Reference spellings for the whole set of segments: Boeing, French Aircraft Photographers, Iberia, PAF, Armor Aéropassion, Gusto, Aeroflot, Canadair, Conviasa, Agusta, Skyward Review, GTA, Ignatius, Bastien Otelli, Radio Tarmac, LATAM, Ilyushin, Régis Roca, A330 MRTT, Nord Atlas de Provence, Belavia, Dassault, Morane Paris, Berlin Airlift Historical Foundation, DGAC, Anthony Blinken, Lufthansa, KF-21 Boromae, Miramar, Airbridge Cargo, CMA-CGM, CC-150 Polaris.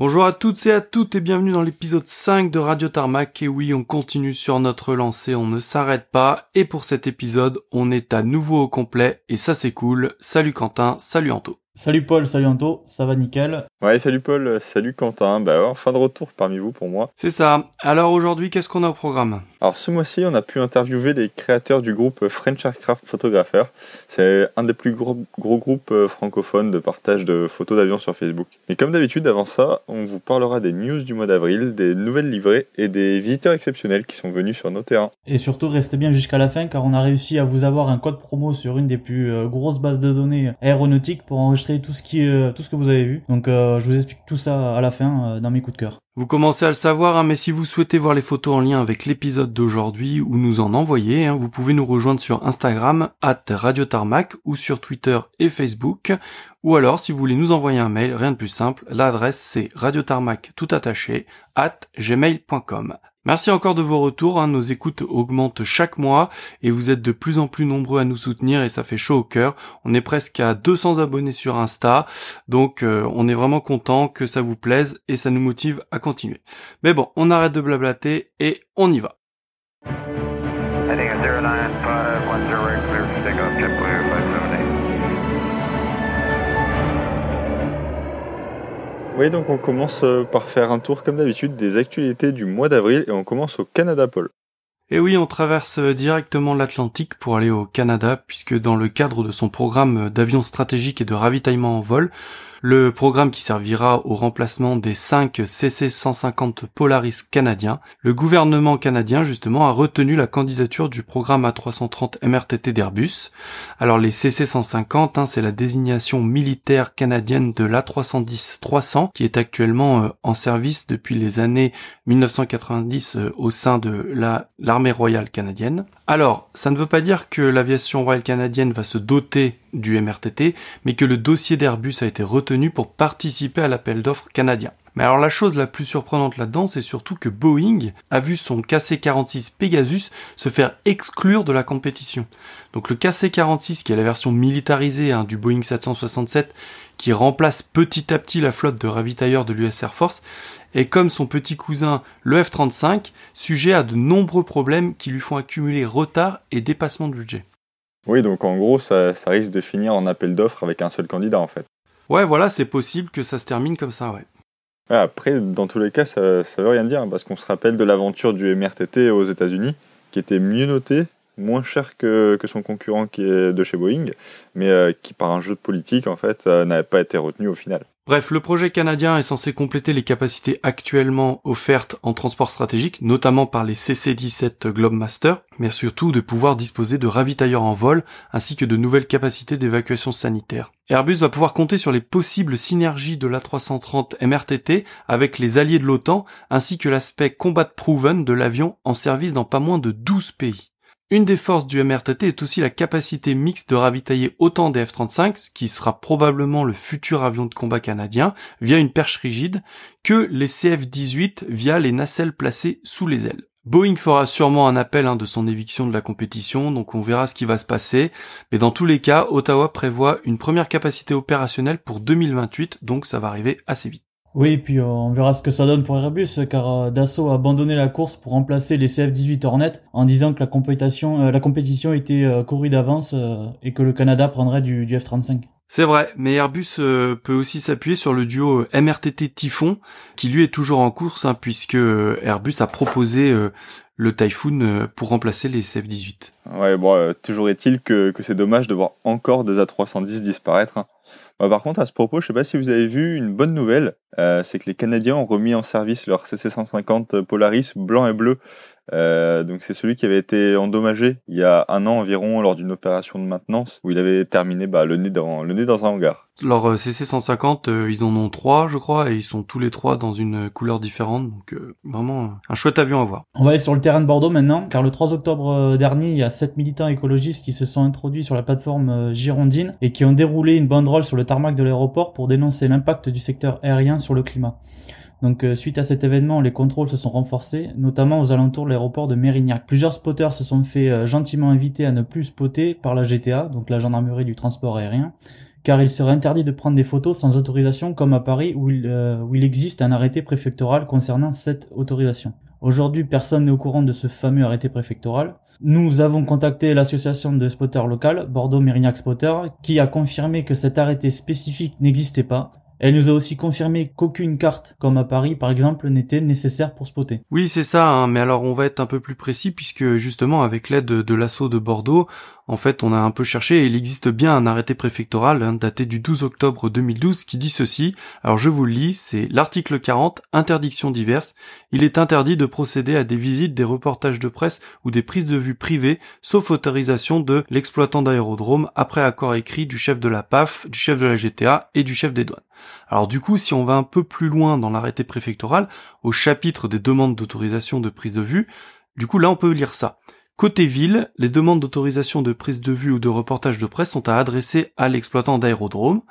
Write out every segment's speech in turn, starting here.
Bonjour à toutes et à tous et bienvenue dans l'épisode 5 de Radio Tarmac. Et oui, on continue sur notre lancée, on ne s'arrête pas. Et pour cet épisode, on est à nouveau au complet et ça c'est cool. Salut Quentin, salut Anto. Salut Paul, salut Anto, ça va nickel. Ouais, salut Paul, salut Quentin, fin de retour parmi vous pour moi. C'est ça, alors aujourd'hui, qu'est-ce qu'on a au programme? Alors ce mois-ci, on a pu interviewer les créateurs du groupe French Aircraft Photographers. C'est un des plus gros groupes francophones de partage de photos d'avions sur Facebook. Et comme d'habitude, avant ça, on vous parlera des news du mois d'avril, des nouvelles livrées et des visiteurs exceptionnels qui sont venus sur nos terrains. Et surtout, restez bien jusqu'à la fin car on a réussi à vous avoir un code promo sur une des plus grosses bases de données aéronautiques pour enregistrer tout ce que vous avez vu. Donc je vous explique tout ça à la fin dans mes coups de cœur. Vous commencez à le savoir, mais si vous souhaitez voir les photos en lien avec l'épisode d'aujourd'hui ou nous en envoyer, vous pouvez nous rejoindre sur Instagram @radiotarmac ou sur Twitter et Facebook. Ou alors, si vous voulez nous envoyer un mail, rien de plus simple, l'adresse c'est radiotarmac tout attaché @gmail.com. Merci encore de vos retours, nos écoutes augmentent chaque mois et vous êtes de plus en plus nombreux à nous soutenir et ça fait chaud au cœur. On est presque à 200 abonnés sur Insta, donc on est vraiment content que ça vous plaise et ça nous motive à continuer. Mais bon, on arrête de blablater et on y va. Oui, donc on commence par faire un tour, comme d'habitude, des actualités du mois d'avril et on commence au Canada, Paul. Et oui, on traverse directement l'Atlantique pour aller au Canada, puisque dans le cadre de son programme d'avions stratégiques et de ravitaillement en vol, le programme qui servira au remplacement des 5 CC-150 Polaris canadiens, le gouvernement canadien justement a retenu la candidature du programme A330 MRTT d'Airbus. Alors les CC-150, c'est la désignation militaire canadienne de l'A310-300 qui est actuellement en service depuis les années 1990 au sein de l'armée royale canadienne. Alors, ça ne veut pas dire que l'aviation royale canadienne va se doter du MRTT, mais que le dossier d'Airbus a été retenu pour participer à l'appel d'offres canadien. Mais alors la chose la plus surprenante là-dedans, c'est surtout que Boeing a vu son KC-46 Pegasus se faire exclure de la compétition. Donc le KC-46, qui est la version militarisée du Boeing 767, qui remplace petit à petit la flotte de ravitailleurs de l'US Air Force, est comme son petit cousin le F-35, sujet à de nombreux problèmes qui lui font accumuler retard et dépassement de budget. Oui, donc en gros, ça risque de finir en appel d'offres avec un seul candidat, en fait. Ouais, voilà, c'est possible que ça se termine comme ça, ouais. Après, dans tous les cas, ça veut rien dire, parce qu'on se rappelle de l'aventure du MRTT aux États-Unis, qui était mieux noté, moins cher que son concurrent qui est de chez Boeing, mais qui, par un jeu de politique, en fait, n'avait pas été retenu au final. Bref, le projet canadien est censé compléter les capacités actuellement offertes en transport stratégique, notamment par les CC-17 Globemaster, mais surtout de pouvoir disposer de ravitailleurs en vol, ainsi que de nouvelles capacités d'évacuation sanitaire. Airbus va pouvoir compter sur les possibles synergies de l'A330 MRTT avec les alliés de l'OTAN, ainsi que l'aspect combat-proven de l'avion en service dans pas moins de 12 pays. Une des forces du MRTT est aussi la capacité mixte de ravitailler autant des F-35, ce qui sera probablement le futur avion de combat canadien, via une perche rigide, que les CF-18 via les nacelles placées sous les ailes. Boeing fera sûrement un appel de son éviction de la compétition, donc on verra ce qui va se passer, mais dans tous les cas, Ottawa prévoit une première capacité opérationnelle pour 2028, donc ça va arriver assez vite. Oui, et puis on verra ce que ça donne pour Airbus, car Dassault a abandonné la course pour remplacer les CF-18 Hornet en disant que la compétition était courue d'avance et que le Canada prendrait du F-35. C'est vrai, mais Airbus peut aussi s'appuyer sur le duo MRTT Typhon, qui lui est toujours en course, puisque Airbus a proposé le Typhoon pour remplacer les CF-18. Ouais, bon, toujours est-il que c'est dommage de voir encore des A310 disparaître. Par contre, à ce propos, je sais pas si vous avez vu une bonne nouvelle, c'est que les Canadiens ont remis en service leur CC-150 Polaris blanc et bleu. Donc c'est celui qui avait été endommagé il y a un an environ lors d'une opération de maintenance où il avait terminé le nez dans un hangar. Leur CC-150, ils en ont 3 je crois, et ils sont tous les 3 dans une couleur différente, donc vraiment un chouette avion à voir. On va aller sur le terrain de Bordeaux maintenant, car le 3 octobre dernier, il y a 7 militants écologistes qui se sont introduits sur la plateforme girondine et qui ont déroulé une banderole sur le tarmac de l'aéroport pour dénoncer l'impact du secteur aérien sur le climat. Donc suite à cet événement, les contrôles se sont renforcés, notamment aux alentours de l'aéroport de Mérignac. Plusieurs spotters se sont fait gentiment inviter à ne plus spotter par la GTA, donc la gendarmerie du transport aérien, car il serait interdit de prendre des photos sans autorisation comme à Paris où il existe un arrêté préfectoral concernant cette autorisation. Aujourd'hui, personne n'est au courant de ce fameux arrêté préfectoral. Nous avons contacté l'association de spotters locales, Bordeaux Mérignac Spotter, qui a confirmé que cet arrêté spécifique n'existait pas. Elle nous a aussi confirmé qu'aucune carte, comme à Paris par exemple, n'était nécessaire pour spotter. Oui, c'est ça, hein, mais alors on va être un peu plus précis puisque justement avec l'aide de l'asso de Bordeaux, en fait on a un peu cherché et il existe bien un arrêté préfectoral hein, daté du 12 octobre 2012 qui dit ceci, alors je vous le lis, c'est l'article 40, interdiction diverses, il est interdit de procéder à des visites, des reportages de presse ou des prises de vue privées, sauf autorisation de l'exploitant d'aérodrome après accord écrit du chef de la PAF, du chef de la GTA et du chef des douanes. Alors du coup, si on va un peu plus loin dans l'arrêté préfectoral, au chapitre des demandes d'autorisation de prise de vue, du coup là on peut lire ça. Côté ville, les demandes d'autorisation de prise de vue ou de reportage de presse sont à adresser à l'exploitant d'aérodrome.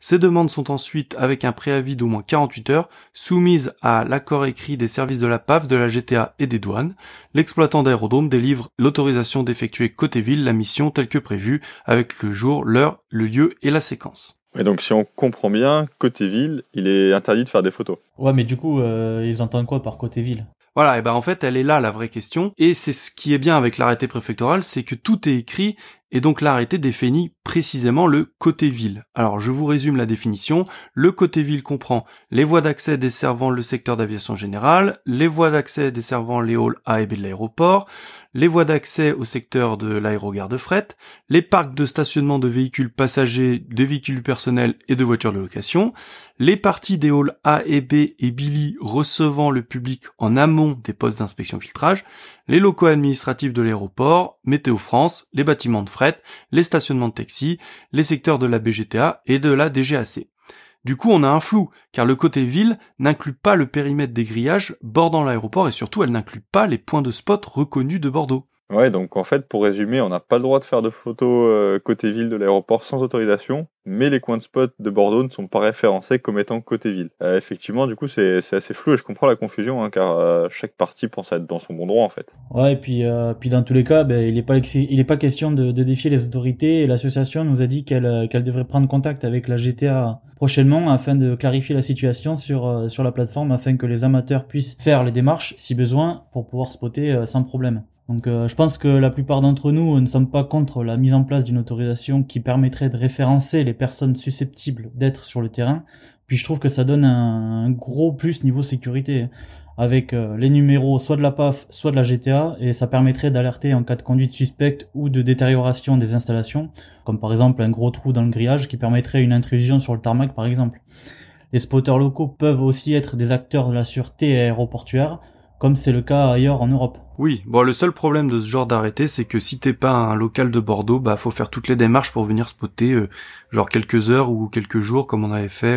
Ces demandes sont ensuite, avec un préavis d'au moins 48 heures, soumises à l'accord écrit des services de la PAF, de la GTA et des douanes. L'exploitant d'aérodrome délivre l'autorisation d'effectuer côté ville la mission telle que prévue, avec le jour, l'heure, le lieu et la séquence. Et donc si on comprend bien, côté ville, il est interdit de faire des photos. Ouais, mais du coup, ils entendent quoi par côté ville ? Voilà, et ben en fait, elle est là la vraie question. Et c'est ce qui est bien avec l'arrêté préfectoral, c'est que tout est écrit, et donc l'arrêté définit précisément le côté ville. Alors je vous résume la définition. Le côté ville comprend les voies d'accès desservant le secteur d'aviation générale, les voies d'accès desservant les halls A et B de l'aéroport, les voies d'accès au secteur de l'aérogare de fret, les parcs de stationnement de véhicules passagers, des véhicules personnels et de voitures de location, les parties des halls A et B et Billy recevant le public en amont des postes d'inspection filtrage, les locaux administratifs de l'aéroport, Météo France, les bâtiments de fret, les stationnements de taxi, les secteurs de la BGTA et de la DGAC. Du coup, on a un flou, car le côté ville n'inclut pas le périmètre des grillages bordant l'aéroport et surtout, elle n'inclut pas les points de spot reconnus de Bordeaux. Ouais, donc en fait, pour résumer, on n'a pas le droit de faire de photos côté ville de l'aéroport sans autorisation, mais les coins de spot de Bordeaux ne sont pas référencés comme étant côté ville. Effectivement, du coup, c'est assez flou et je comprends la confusion, hein, car chaque partie pense être dans son bon droit, en fait. Ouais, et puis dans tous les cas, ben, il est pas question de défier les autorités et l'association nous a dit qu'elle devrait prendre contact avec la GTA prochainement afin de clarifier la situation sur la plateforme afin que les amateurs puissent faire les démarches, si besoin, pour pouvoir spotter sans problème. Donc je pense que la plupart d'entre nous ne sommes pas contre la mise en place d'une autorisation qui permettrait de référencer les personnes susceptibles d'être sur le terrain. Puis je trouve que ça donne un gros plus niveau sécurité avec les numéros soit de la PAF, soit de la GTA, et ça permettrait d'alerter en cas de conduite suspecte ou de détérioration des installations, comme par exemple un gros trou dans le grillage qui permettrait une intrusion sur le tarmac par exemple. Les spotters locaux peuvent aussi être des acteurs de la sûreté aéroportuaire, comme c'est le cas ailleurs en Europe. Oui, bon le seul problème de ce genre d'arrêté, c'est que si t'es pas un local de Bordeaux, bah faut faire toutes les démarches pour venir spotter, genre quelques heures ou quelques jours, comme on avait fait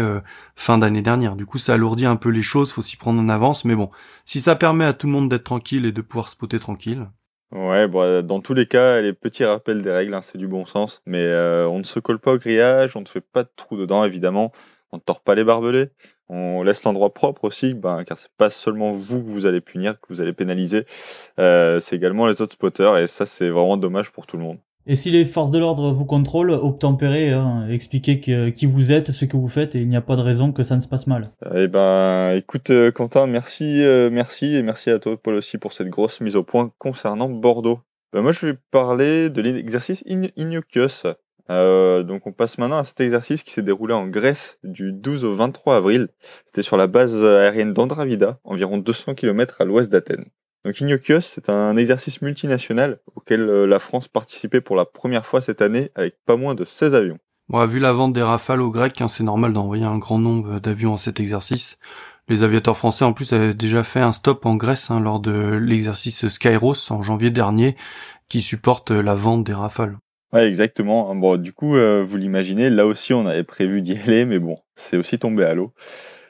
fin d'année dernière. Du coup, ça alourdit un peu les choses, faut s'y prendre en avance, mais bon, si ça permet à tout le monde d'être tranquille et de pouvoir spotter tranquille... Ouais, bon, dans tous les cas, les petits rappels des règles, hein, c'est du bon sens, mais on ne se colle pas au grillage, on ne fait pas de trou dedans, évidemment, on ne tord pas les barbelés. On laisse l'endroit propre aussi, ben, car c'est pas seulement vous que vous allez punir, que vous allez pénaliser, c'est également les autres spotters, et ça c'est vraiment dommage pour tout le monde. Et si les forces de l'ordre vous contrôlent, obtempérez, hein, expliquez qui vous êtes, ce que vous faites, et il n'y a pas de raison que ça ne se passe mal. Eh ben, écoute Quentin, merci, et merci à toi Paul aussi pour cette grosse mise au point concernant Bordeaux. Ben, moi je vais parler de l'exercice Ignatius. Donc on passe maintenant à cet exercice qui s'est déroulé en Grèce du 12 au 23 avril. C'était sur la base aérienne d'Andravida, environ 200 km à l'ouest d'Athènes. Donc Ignatius, c'est un exercice multinational auquel la France participait pour la première fois cette année avec pas moins de 16 avions. Bon, vu la vente des Rafales aux Grecs, hein, c'est normal d'envoyer un grand nombre d'avions à cet exercice. Les aviateurs français en plus avaient déjà fait un stop en Grèce hein, lors de l'exercice Skyros en janvier dernier qui supporte la vente des Rafales. Ouais, exactement. Bon, du coup, vous l'imaginez, là aussi, on avait prévu d'y aller, mais bon, c'est aussi tombé à l'eau.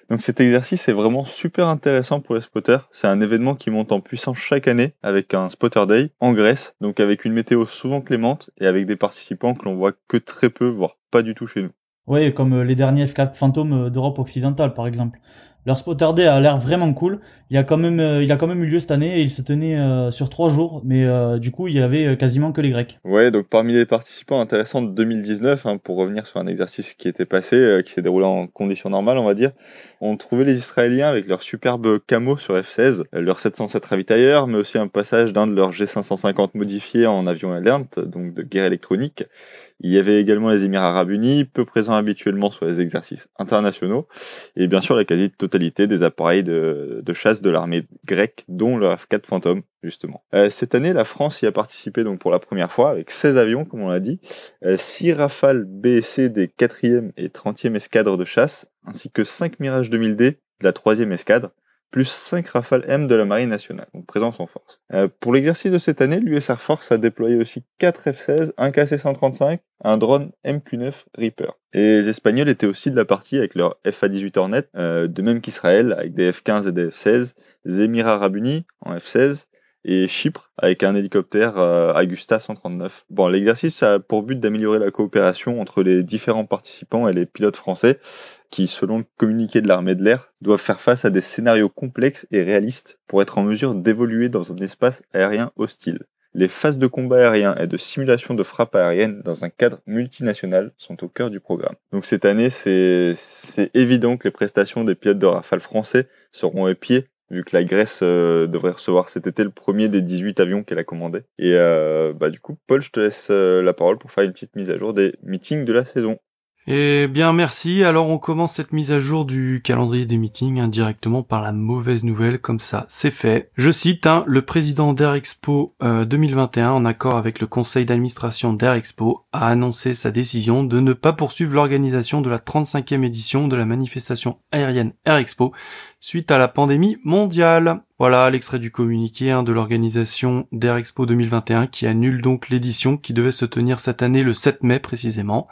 Donc, cet exercice est vraiment super intéressant pour les spotters. C'est un événement qui monte en puissance chaque année avec un spotter day en Grèce, donc avec une météo souvent clémente et avec des participants que l'on voit que très peu, voire pas du tout chez nous. Ouais, comme les derniers F4 fantômes d'Europe occidentale, par exemple. Leur spotter day a l'air vraiment cool. Il a quand même eu lieu cette année et il se tenait sur 3 jours, mais du coup il y avait quasiment que les Grecs. Ouais, donc parmi les participants intéressants de 2019, pour revenir sur un exercice qui était passé, qui s'est déroulé en conditions normales, on va dire, on trouvait les Israéliens avec leur superbe camo sur F-16, leur 707 ravitailleur, mais aussi un passage d'un de leurs G550 modifiés en avion alert, donc de guerre électronique. Il y avait également les Émirats Arabes Unis, peu présents habituellement sur les exercices internationaux, et bien sûr la quasi-totalité des appareils de chasse de l'armée grecque, dont le F-4 Phantom, justement. Cette année, la France y a participé donc pour la première fois, avec 16 avions, comme on l'a dit, 6 Rafales BSC des 4e et 30e escadres de chasse, ainsi que 5 Mirage 2000D de la 3e escadre, plus 5 Rafales M de la Marine nationale, donc présence en force. Pour l'exercice de cette année, l'US Air Force a déployé aussi 4 F-16, un KC-135, un drone MQ-9 Reaper. Et les Espagnols étaient aussi de la partie avec leur FA-18 Hornet, de même qu'Israël, avec des F-15 et des F-16, les Émirats Arabes Unis en F-16, et Chypre avec un hélicoptère Agusta 139. Bon, l'exercice a pour but d'améliorer la coopération entre les différents participants et les pilotes français qui, selon le communiqué de l'armée de l'air, doivent faire face à des scénarios complexes et réalistes pour être en mesure d'évoluer dans un espace aérien hostile. Les phases de combat aérien et de simulation de frappe aérienne dans un cadre multinational sont au cœur du programme. Donc cette année, c'est évident que les prestations des pilotes de Rafale français seront épiées, vu que la Grèce devrait recevoir cet été le premier des 18 avions qu'elle a commandés. Et du coup, Paul, je te laisse la parole pour faire une petite mise à jour des meetings de la saison. Eh bien, merci. Alors, on commence cette mise à jour du calendrier des meetings indirectement par la mauvaise nouvelle, comme ça, c'est fait. Je cite, le président d'Air Expo 2021, en accord avec le conseil d'administration d'Air Expo, a annoncé sa décision de ne pas poursuivre l'organisation de la 35e édition de la manifestation aérienne Air Expo suite à la pandémie mondiale. Voilà l'extrait du communiqué de l'organisation d'Air Expo 2021 qui annule donc l'édition qui devait se tenir cette année le 7 mai précisément.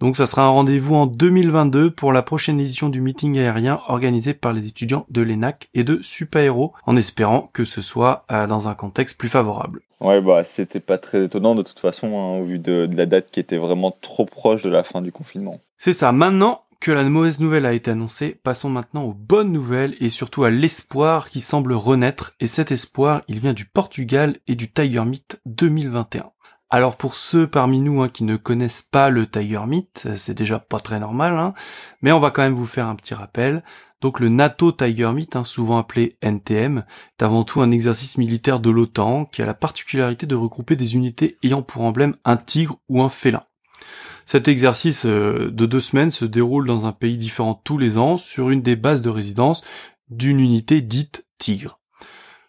Donc ça sera un rendez-vous en 2022 pour la prochaine édition du meeting aérien organisé par les étudiants de l'ENAC et de Supaéro, en espérant que ce soit dans un contexte plus favorable. Ouais, c'était pas très étonnant de toute façon, au vu de la date qui était vraiment trop proche de la fin du confinement. C'est ça, maintenant que la mauvaise nouvelle a été annoncée, passons maintenant aux bonnes nouvelles et surtout à l'espoir qui semble renaître, et cet espoir, il vient du Portugal et du Tiger Meet 2021. Alors pour ceux parmi nous qui ne connaissent pas le Tiger Meet, c'est déjà pas très normal, mais on va quand même vous faire un petit rappel. Donc le NATO Tiger Meet, souvent appelé NTM, est avant tout un exercice militaire de l'OTAN qui a la particularité de regrouper des unités ayant pour emblème un tigre ou un félin. Cet exercice de 2 semaines se déroule dans un pays différent tous les ans sur une des bases de résidence d'une unité dite Tigre.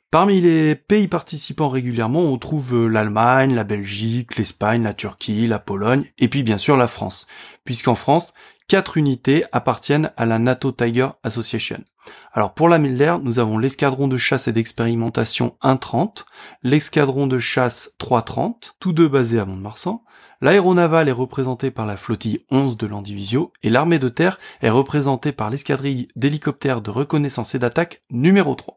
Parmi les pays participants régulièrement, on trouve l'Allemagne, la Belgique, l'Espagne, la Turquie, la Pologne et puis bien sûr la France, puisqu'en France, 4 unités appartiennent à la NATO Tiger Association. Alors pour l'armée de l'air, nous avons l'escadron de chasse et d'expérimentation 130, l'escadron de chasse 330, tous deux basés à Mont-de-Marsan. L'aéronavale est représentée par la flottille 11 de l'Andivisio et l'armée de terre est représentée par l'escadrille d'hélicoptères de reconnaissance et d'attaque numéro 3.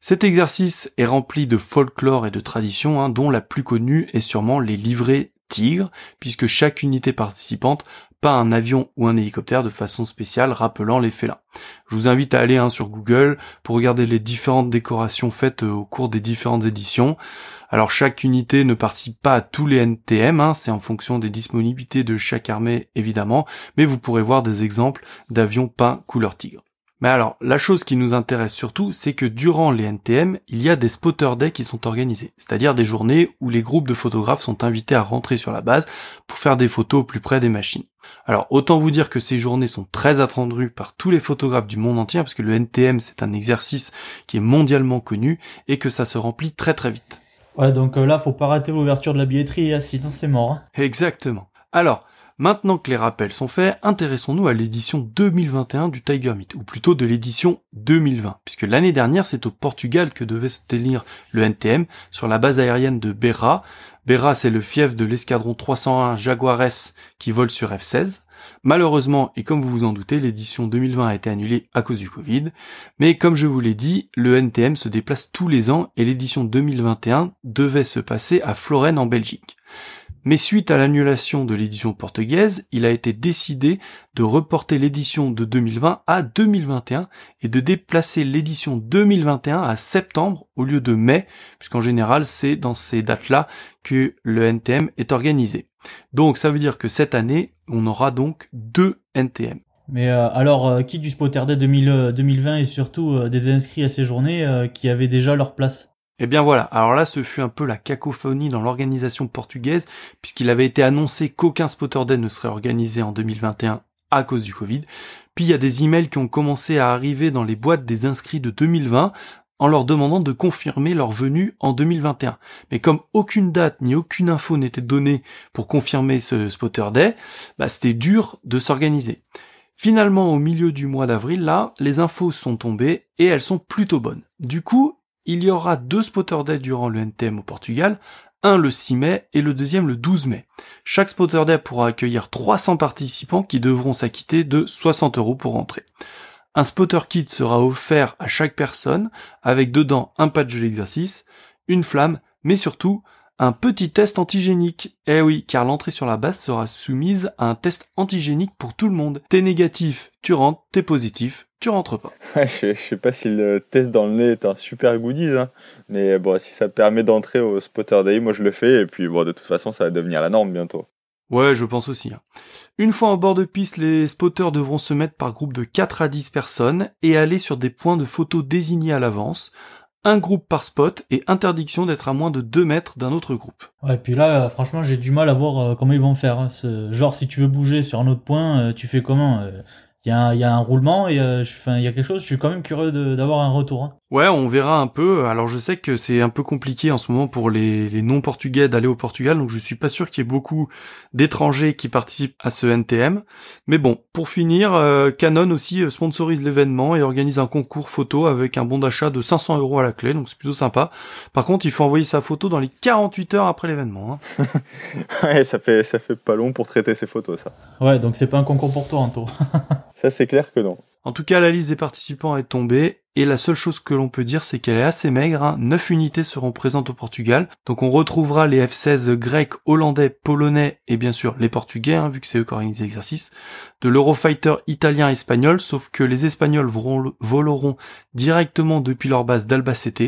Cet exercice est rempli de folklore et de traditions, dont la plus connue est sûrement les livrées Tigre, puisque chaque unité participante peint un avion ou un hélicoptère de façon spéciale rappelant les félins. Je vous invite à aller sur Google pour regarder les différentes décorations faites au cours des différentes éditions. Alors chaque unité ne participe pas à tous les NTM, c'est en fonction des disponibilités de chaque armée évidemment, mais vous pourrez voir des exemples d'avions peints couleur tigre. Mais alors, la chose qui nous intéresse surtout, c'est que durant les NTM, il y a des spotter days qui sont organisés, c'est-à-dire des journées où les groupes de photographes sont invités à rentrer sur la base pour faire des photos au plus près des machines. Alors, autant vous dire que ces journées sont très attendues par tous les photographes du monde entier, parce que le NTM, c'est un exercice qui est mondialement connu et que ça se remplit très très vite. Ouais, donc là, faut pas rater l'ouverture de la billetterie, sinon c'est mort. Exactement. Alors, maintenant que les rappels sont faits, intéressons-nous à l'édition 2021 du Tiger Meet, ou plutôt de l'édition 2020, puisque l'année dernière, c'est au Portugal que devait se tenir le NTM, sur la base aérienne de Beira. Beira, c'est le fief de l'escadron 301 Jaguares qui vole sur F-16. Malheureusement, et comme vous vous en doutez, l'édition 2020 a été annulée à cause du Covid, mais comme je vous l'ai dit, le NTM se déplace tous les ans, et l'édition 2021 devait se passer à Florène en Belgique. Mais suite à l'annulation de l'édition portugaise, il a été décidé de reporter l'édition de 2020 à 2021 et de déplacer l'édition 2021 à septembre au lieu de mai, puisqu'en général c'est dans ces dates-là que le NTM est organisé. Donc ça veut dire que cette année, on aura donc 2 NTM. Mais alors, qui du Spotterday 2020 et surtout des inscrits à ces journées qui avaient déjà leur place? Eh bien voilà, alors là ce fut un peu la cacophonie dans l'organisation portugaise, puisqu'il avait été annoncé qu'aucun Spotterday ne serait organisé en 2021 à cause du Covid. Puis il y a des emails qui ont commencé à arriver dans les boîtes des inscrits de 2020 en leur demandant de confirmer leur venue en 2021. Mais comme aucune date ni aucune info n'était donnée pour confirmer ce Spotterday, bah c'était dur de s'organiser. Finalement, au milieu du mois d'avril, là, les infos sont tombées et elles sont plutôt bonnes. Du coup, il y aura 2 Spotterday durant le NTM au Portugal, un le 6 mai et le deuxième le 12 mai. Chaque Spotterday pourra accueillir 300 participants qui devront s'acquitter de 60 € pour entrer. Un spotter kit sera offert à chaque personne, avec dedans un patch de l'exercice, une flamme, mais surtout un petit test antigénique. Eh oui, car l'entrée sur la base sera soumise à un test antigénique pour tout le monde. T'es négatif, tu rentres, t'es positif, tu rentres pas. Ouais, je sais pas si le test dans le nez est un super goodies, hein, mais bon, si ça permet d'entrer au Spotterday, moi je le fais, et puis bon, de toute façon, ça va devenir la norme bientôt. Ouais, je pense aussi. Une fois en bord de piste, les spotters devront se mettre par groupe de 4 à 10 personnes et aller sur des points de photo désignés à l'avance, un groupe par spot et interdiction d'être à moins de 2 mètres d'un autre groupe. Ouais, puis là, franchement, j'ai du mal à voir comment ils vont faire. Hein. Genre, si tu veux bouger sur un autre point, tu fais comment? Il y a un roulement et il y a quelque chose. Je suis quand même curieux d'avoir un retour. Hein. Ouais, on verra un peu. Alors je sais que c'est un peu compliqué en ce moment pour les non-portugais d'aller au Portugal, donc je suis pas sûr qu'il y ait beaucoup d'étrangers qui participent à ce NTM. Mais bon, pour finir, Canon aussi sponsorise l'événement et organise un concours photo avec un bon d'achat de 500 € à la clé, donc c'est plutôt sympa. Par contre, il faut envoyer sa photo dans les 48 heures après l'événement. Hein. Ouais, ça fait pas long pour traiter ses photos, ça. Ouais, donc c'est pas un concours pour toi, Anto. Ça, c'est clair que non. En tout cas, la liste des participants est tombée, et la seule chose que l'on peut dire, c'est qu'elle est assez maigre, hein. 9 unités seront présentes au Portugal, donc on retrouvera les F-16 grecs, hollandais, polonais, et bien sûr les portugais, hein, vu que c'est eux qui organisent l'exercice, de l'Eurofighter italien et espagnol, sauf que les espagnols voleront directement depuis leur base d'Albacete,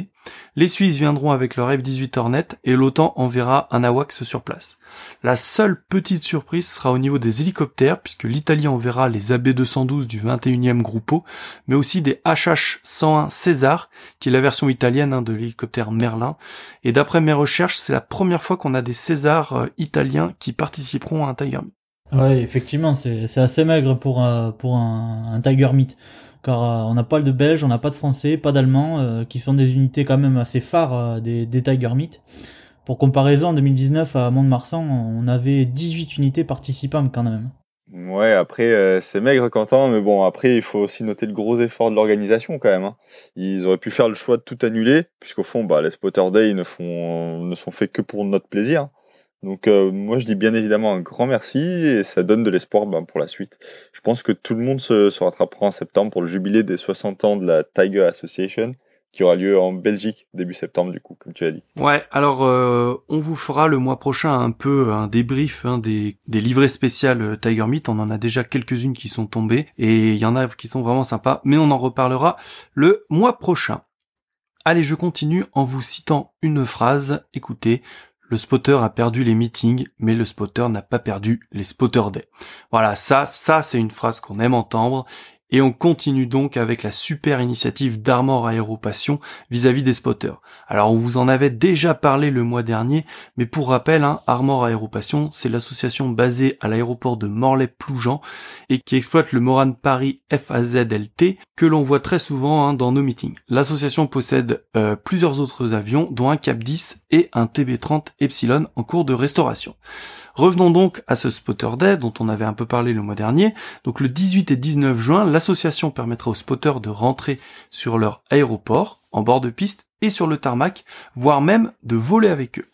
les Suisses viendront avec leur F-18 Hornet, et l'OTAN enverra un AWACS sur place. La seule petite surprise sera au niveau des hélicoptères, puisque l'Italie enverra les AB-212 du 21e Gruppo, mais aussi des HH-101 César, qui est la version italienne de l'hélicoptère Merlin. Et d'après mes recherches, c'est la première fois qu'on a des Césars italiens qui participeront à un Tiger Meat. Ouais, effectivement, c'est assez maigre pour un Tiger Meat, car on n'a pas de Belges, on n'a pas de Français, pas d'Allemands, qui sont des unités quand même assez phares des Tiger Meat. Pour comparaison, en 2019, à Mont-de-Marsan, on avait 18 unités participantes quand même. Ouais, après, c'est maigre, Quentin, mais bon, après, il faut aussi noter le gros effort de l'organisation, quand même. Hein. Ils auraient pu faire le choix de tout annuler, puisqu'au fond, les Spotterday ne sont faits que pour notre plaisir. Donc, moi, je dis bien évidemment un grand merci, et ça donne de l'espoir pour la suite. Je pense que tout le monde se rattrapera en septembre pour le jubilé des 60 ans de la Tiger Association, qui aura lieu en Belgique, début septembre du coup, comme tu l'as dit. Ouais, alors on vous fera le mois prochain un peu un débrief des livrets spéciales Tiger Meat. On en a déjà quelques-unes qui sont tombées, et il y en a qui sont vraiment sympas, mais on en reparlera le mois prochain. Allez, je continue en vous citant une phrase. Écoutez, le spotter a perdu les meetings, mais le spotter n'a pas perdu les Spotterday. Voilà, ça c'est une phrase qu'on aime entendre. Et on continue donc avec la super initiative d'Armor Aéropassion vis-à-vis des spotters. Alors on vous en avait déjà parlé le mois dernier, mais pour rappel, hein, Armor Aéropassion, c'est l'association basée à l'aéroport de Morlaix-Ploujean et qui exploite le Morane Paris FAZLT que l'on voit très souvent dans nos meetings. L'association possède plusieurs autres avions, dont un Cap 10 et un TB30 Epsilon en cours de restauration. Revenons donc à ce Spotterday dont on avait un peu parlé le mois dernier. Donc le 18 et 19 juin, l'association permettra aux spotters de rentrer sur leur aéroport, en bord de piste et sur le tarmac, voire même de voler avec eux.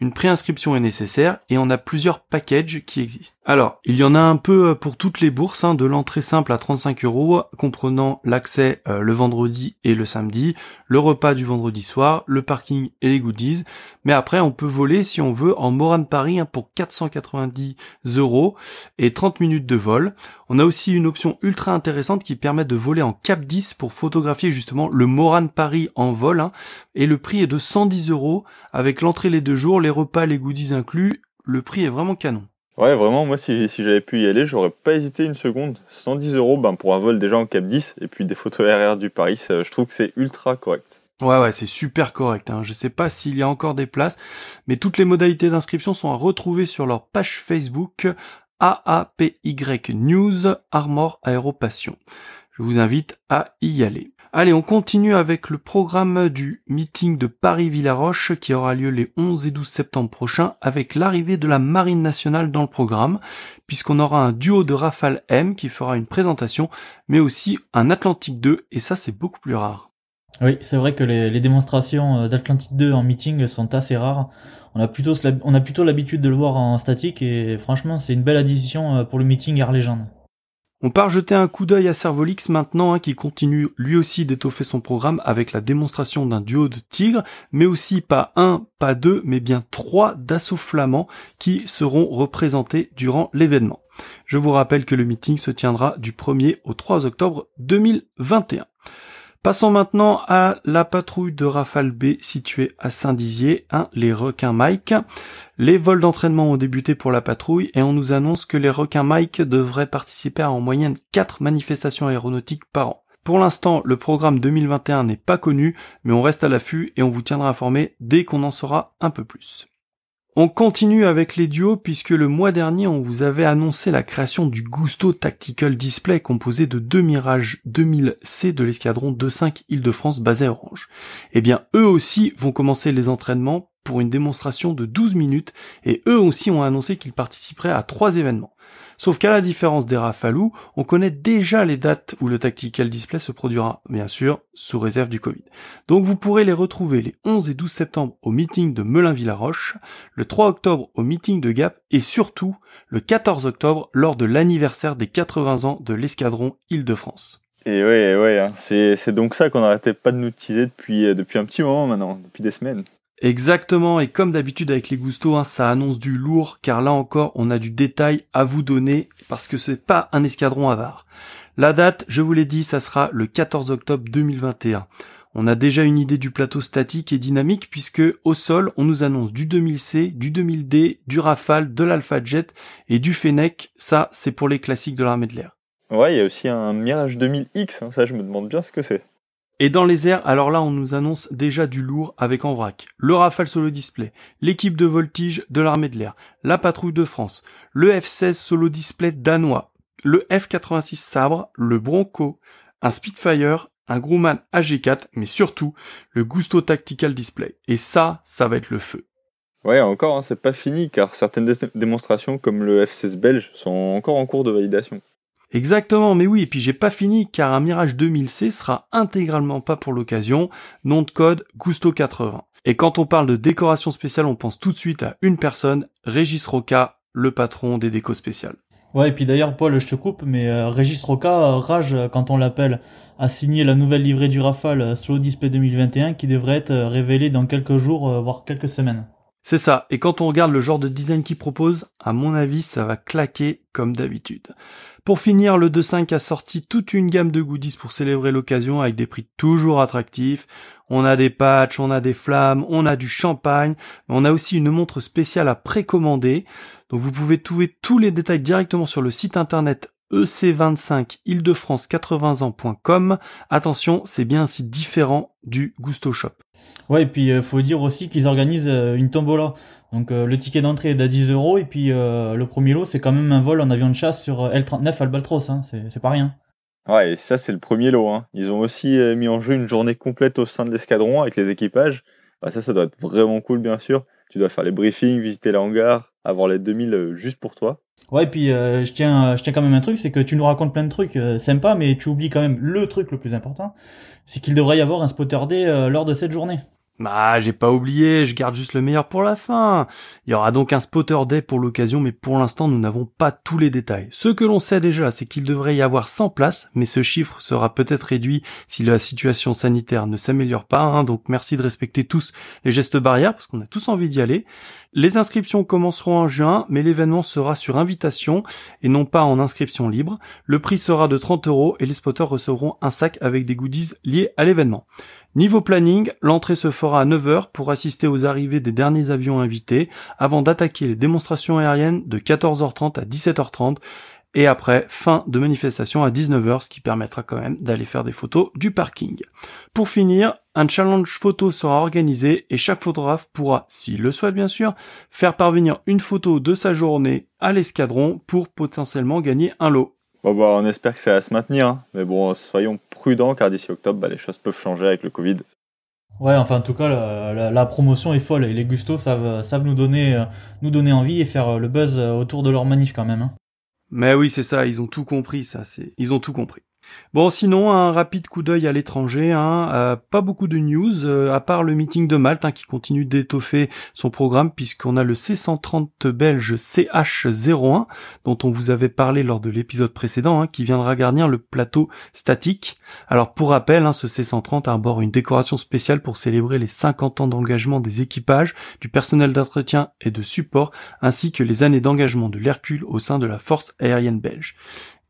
Une préinscription est nécessaire et on a plusieurs packages qui existent. Alors, il y en a un peu pour toutes les bourses, de l'entrée simple à 35 €, comprenant l'accès le vendredi et le samedi, le repas du vendredi soir, le parking et les goodies. Mais après, on peut voler si on veut en Morane Paris pour 490 € et 30 minutes de vol. On a aussi une option ultra intéressante qui permet de voler en Cap 10 pour photographier justement le Morane Paris en vol. Et le prix est de 110 € avec l'entrée les 2 jours, les repas, les goodies inclus. Le prix est vraiment canon. Ouais, vraiment, moi si j'avais pu y aller, j'aurais pas hésité une seconde. 110 € pour un vol déjà en Cap 10 et puis des photos RR du Paris, je trouve que c'est ultra correct. Ouais, c'est super correct. Je sais pas s'il y a encore des places, mais toutes les modalités d'inscription sont à retrouver sur leur page Facebook AAPY News Armor Aéropassion. Je vous invite à y aller. Allez, on continue avec le programme du meeting de Paris-Villaroche qui aura lieu les 11 et 12 septembre prochains avec l'arrivée de la Marine nationale dans le programme, puisqu'on aura un duo de Rafale M qui fera une présentation, mais aussi un Atlantique 2, et ça c'est beaucoup plus rare. Oui, c'est vrai que les démonstrations d'Atlantique 2 en meeting sont assez rares. On a plutôt l'habitude de le voir en statique, et franchement c'est une belle addition pour le meeting Air Legend. On part jeter un coup d'œil à Servolix maintenant, qui continue lui aussi d'étoffer son programme avec la démonstration d'un duo de tigres, mais aussi pas un, pas deux, mais bien 3 d'assauts flamands qui seront représentés durant l'événement. Je vous rappelle que le meeting se tiendra du 1er au 3 octobre 2021. Passons maintenant à la patrouille de Rafale B située à Saint-Dizier, les requins Mike. Les vols d'entraînement ont débuté pour la patrouille et on nous annonce que les requins Mike devraient participer à en moyenne 4 manifestations aéronautiques par an. Pour l'instant, le programme 2021 n'est pas connu, mais on reste à l'affût et on vous tiendra informé dès qu'on en saura un peu plus. On continue avec les duos puisque le mois dernier on vous avait annoncé la création du Gusto Tactical Display composé de 2 Mirage 2000C de l'escadron 25 Île-de-France basé à Orange. Eh bien eux aussi vont commencer les entraînements pour une démonstration de 12 minutes et eux aussi ont annoncé qu'ils participeraient à 3 événements. Sauf qu'à la différence des Rafalou, on connaît déjà les dates où le Tactical Display se produira, bien sûr sous réserve du Covid. Donc vous pourrez les retrouver les 11 et 12 septembre au meeting de Melun-Villaroche, le 3 octobre au meeting de Gap et surtout le 14 octobre lors de l'anniversaire des 80 ans de l'escadron Île-de-France. Et ouais, c'est donc ça qu'on n'arrêtait pas de nous teaser depuis un petit moment maintenant, depuis des semaines. Exactement, et comme d'habitude avec les Gustos, ça annonce du lourd, car là encore, on a du détail à vous donner, parce que c'est pas un escadron avare. La date, je vous l'ai dit, ça sera le 14 octobre 2021. On a déjà une idée du plateau statique et dynamique, puisque au sol, on nous annonce du 2000C, du 2000D, du Rafale, de l'Alpha Jet et du Fennec. Ça, c'est pour les classiques de l'armée de l'air. Ouais, il y a aussi un Mirage 2000X, ça je me demande bien ce que c'est. Et dans les airs, alors là, on nous annonce déjà du lourd avec en vrac. Le Rafale Solo Display, l'équipe de voltige de l'armée de l'air, la patrouille de France, le F-16 Solo Display danois, le F-86 Sabre, le Bronco, un Spitfire, un Grumman AG4, mais surtout le Gusto Tactical Display. Et ça va être le feu. Ouais, encore, c'est pas fini, car certaines démonstrations comme le F-16 belge sont encore en cours de validation. Exactement, mais oui, et puis j'ai pas fini, car un Mirage 2000C sera intégralement pas pour l'occasion, nom de code Gusto 80. Et quand on parle de décoration spéciale, on pense tout de suite à une personne, Régis Roca, le patron des décos spéciales. Ouais, et puis d'ailleurs, Paul, je te coupe, mais Régis Roca rage, quand on l'appelle, à signer la nouvelle livrée du Rafale Solo Display 2021 qui devrait être révélée dans quelques jours, voire quelques semaines. C'est ça, et quand on regarde le genre de design qu'il propose, à mon avis, ça va claquer comme d'habitude. Pour finir, le 2.5 a sorti toute une gamme de goodies pour célébrer l'occasion avec des prix toujours attractifs. On a des patchs, on a des flammes, on a du champagne, mais on a aussi une montre spéciale à précommander. Donc vous pouvez trouver tous les détails directement sur le site internet ec25île-de-france80ans.com. Attention, c'est bien un site différent du Gusto Shop. Ouais, et puis faut dire aussi qu'ils organisent une tombola. Donc le ticket d'entrée est à 10 € et puis le premier lot, c'est quand même un vol en avion de chasse sur L39 Albatros, c'est pas rien. Ouais, et ça c'est le premier lot. Ils ont aussi mis en jeu une journée complète au sein de l'escadron avec les équipages. Bah, ça doit être vraiment cool, bien sûr. Tu dois faire les briefings, visiter les hangars, avoir les 2000 juste pour toi. Ouais, et puis je tiens quand même un truc, c'est que tu nous racontes plein de trucs sympas, mais tu oublies quand même le truc le plus important, c'est qu'il devrait y avoir un spotter day lors de cette journée. Bah, j'ai pas oublié, je garde juste le meilleur pour la fin. Il y aura donc un spotter day pour l'occasion, mais pour l'instant, nous n'avons pas tous les détails. Ce que l'on sait déjà, c'est qu'il devrait y avoir 100 places, mais ce chiffre sera peut-être réduit si la situation sanitaire ne s'améliore pas, hein, donc merci de respecter tous les gestes barrières, parce qu'on a tous envie d'y aller. Les inscriptions commenceront en juin, mais l'événement sera sur invitation et non pas en inscription libre. Le prix sera de 30 € et les spotters recevront un sac avec des goodies liés à l'événement. Niveau planning, l'entrée se fera à 9 h pour assister aux arrivées des derniers avions invités avant d'attaquer les démonstrations aériennes de 14 h 30 à 17 h 30 et après, fin de manifestation à 19 h, ce qui permettra quand même d'aller faire des photos du parking. Pour finir, un challenge photo sera organisé et chaque photographe pourra, s'il le souhaite bien sûr, faire parvenir une photo de sa journée à l'escadron pour potentiellement gagner un lot. Bon, on espère que ça va se maintenir, hein. Mais bon, soyons prudents car d'ici octobre, les choses peuvent changer avec le Covid. Ouais, enfin en tout cas, la promotion est folle et les gustos savent nous donner envie et faire le buzz autour de leur manif quand même. Hein. Mais oui, c'est ça, ils ont tout compris, ils ont tout compris. Bon, sinon, un rapide coup d'œil à l'étranger, hein, pas beaucoup de news, à part le meeting de Malte, hein, qui continue d'étoffer son programme, puisqu'on a le C-130 belge CH-01, dont on vous avait parlé lors de l'épisode précédent, hein, qui viendra garnir le plateau statique. Alors, pour rappel, hein, ce C-130 arbore une décoration spéciale pour célébrer les 50 ans d'engagement des équipages, du personnel d'entretien et de support, ainsi que les années d'engagement de l'Hercule au sein de la force aérienne belge.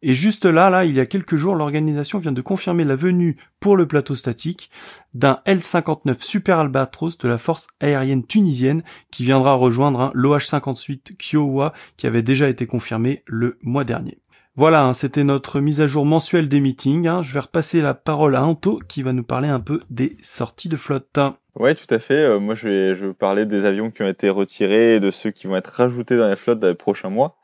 Et juste là, il y a quelques jours, l'organisation vient de confirmer la venue pour le plateau statique d'un L-59 Super Albatros de la force aérienne tunisienne qui viendra rejoindre l'OH-58 Kiowa qui avait déjà été confirmé le mois dernier. Voilà, hein, c'était notre mise à jour mensuelle des meetings. Hein. Je vais repasser la parole à Anto qui va nous parler un peu des sorties de flotte. Ouais, tout à fait. Moi, je vais vous parler des avions qui ont été retirés et de ceux qui vont être rajoutés dans la flotte dans les prochains mois.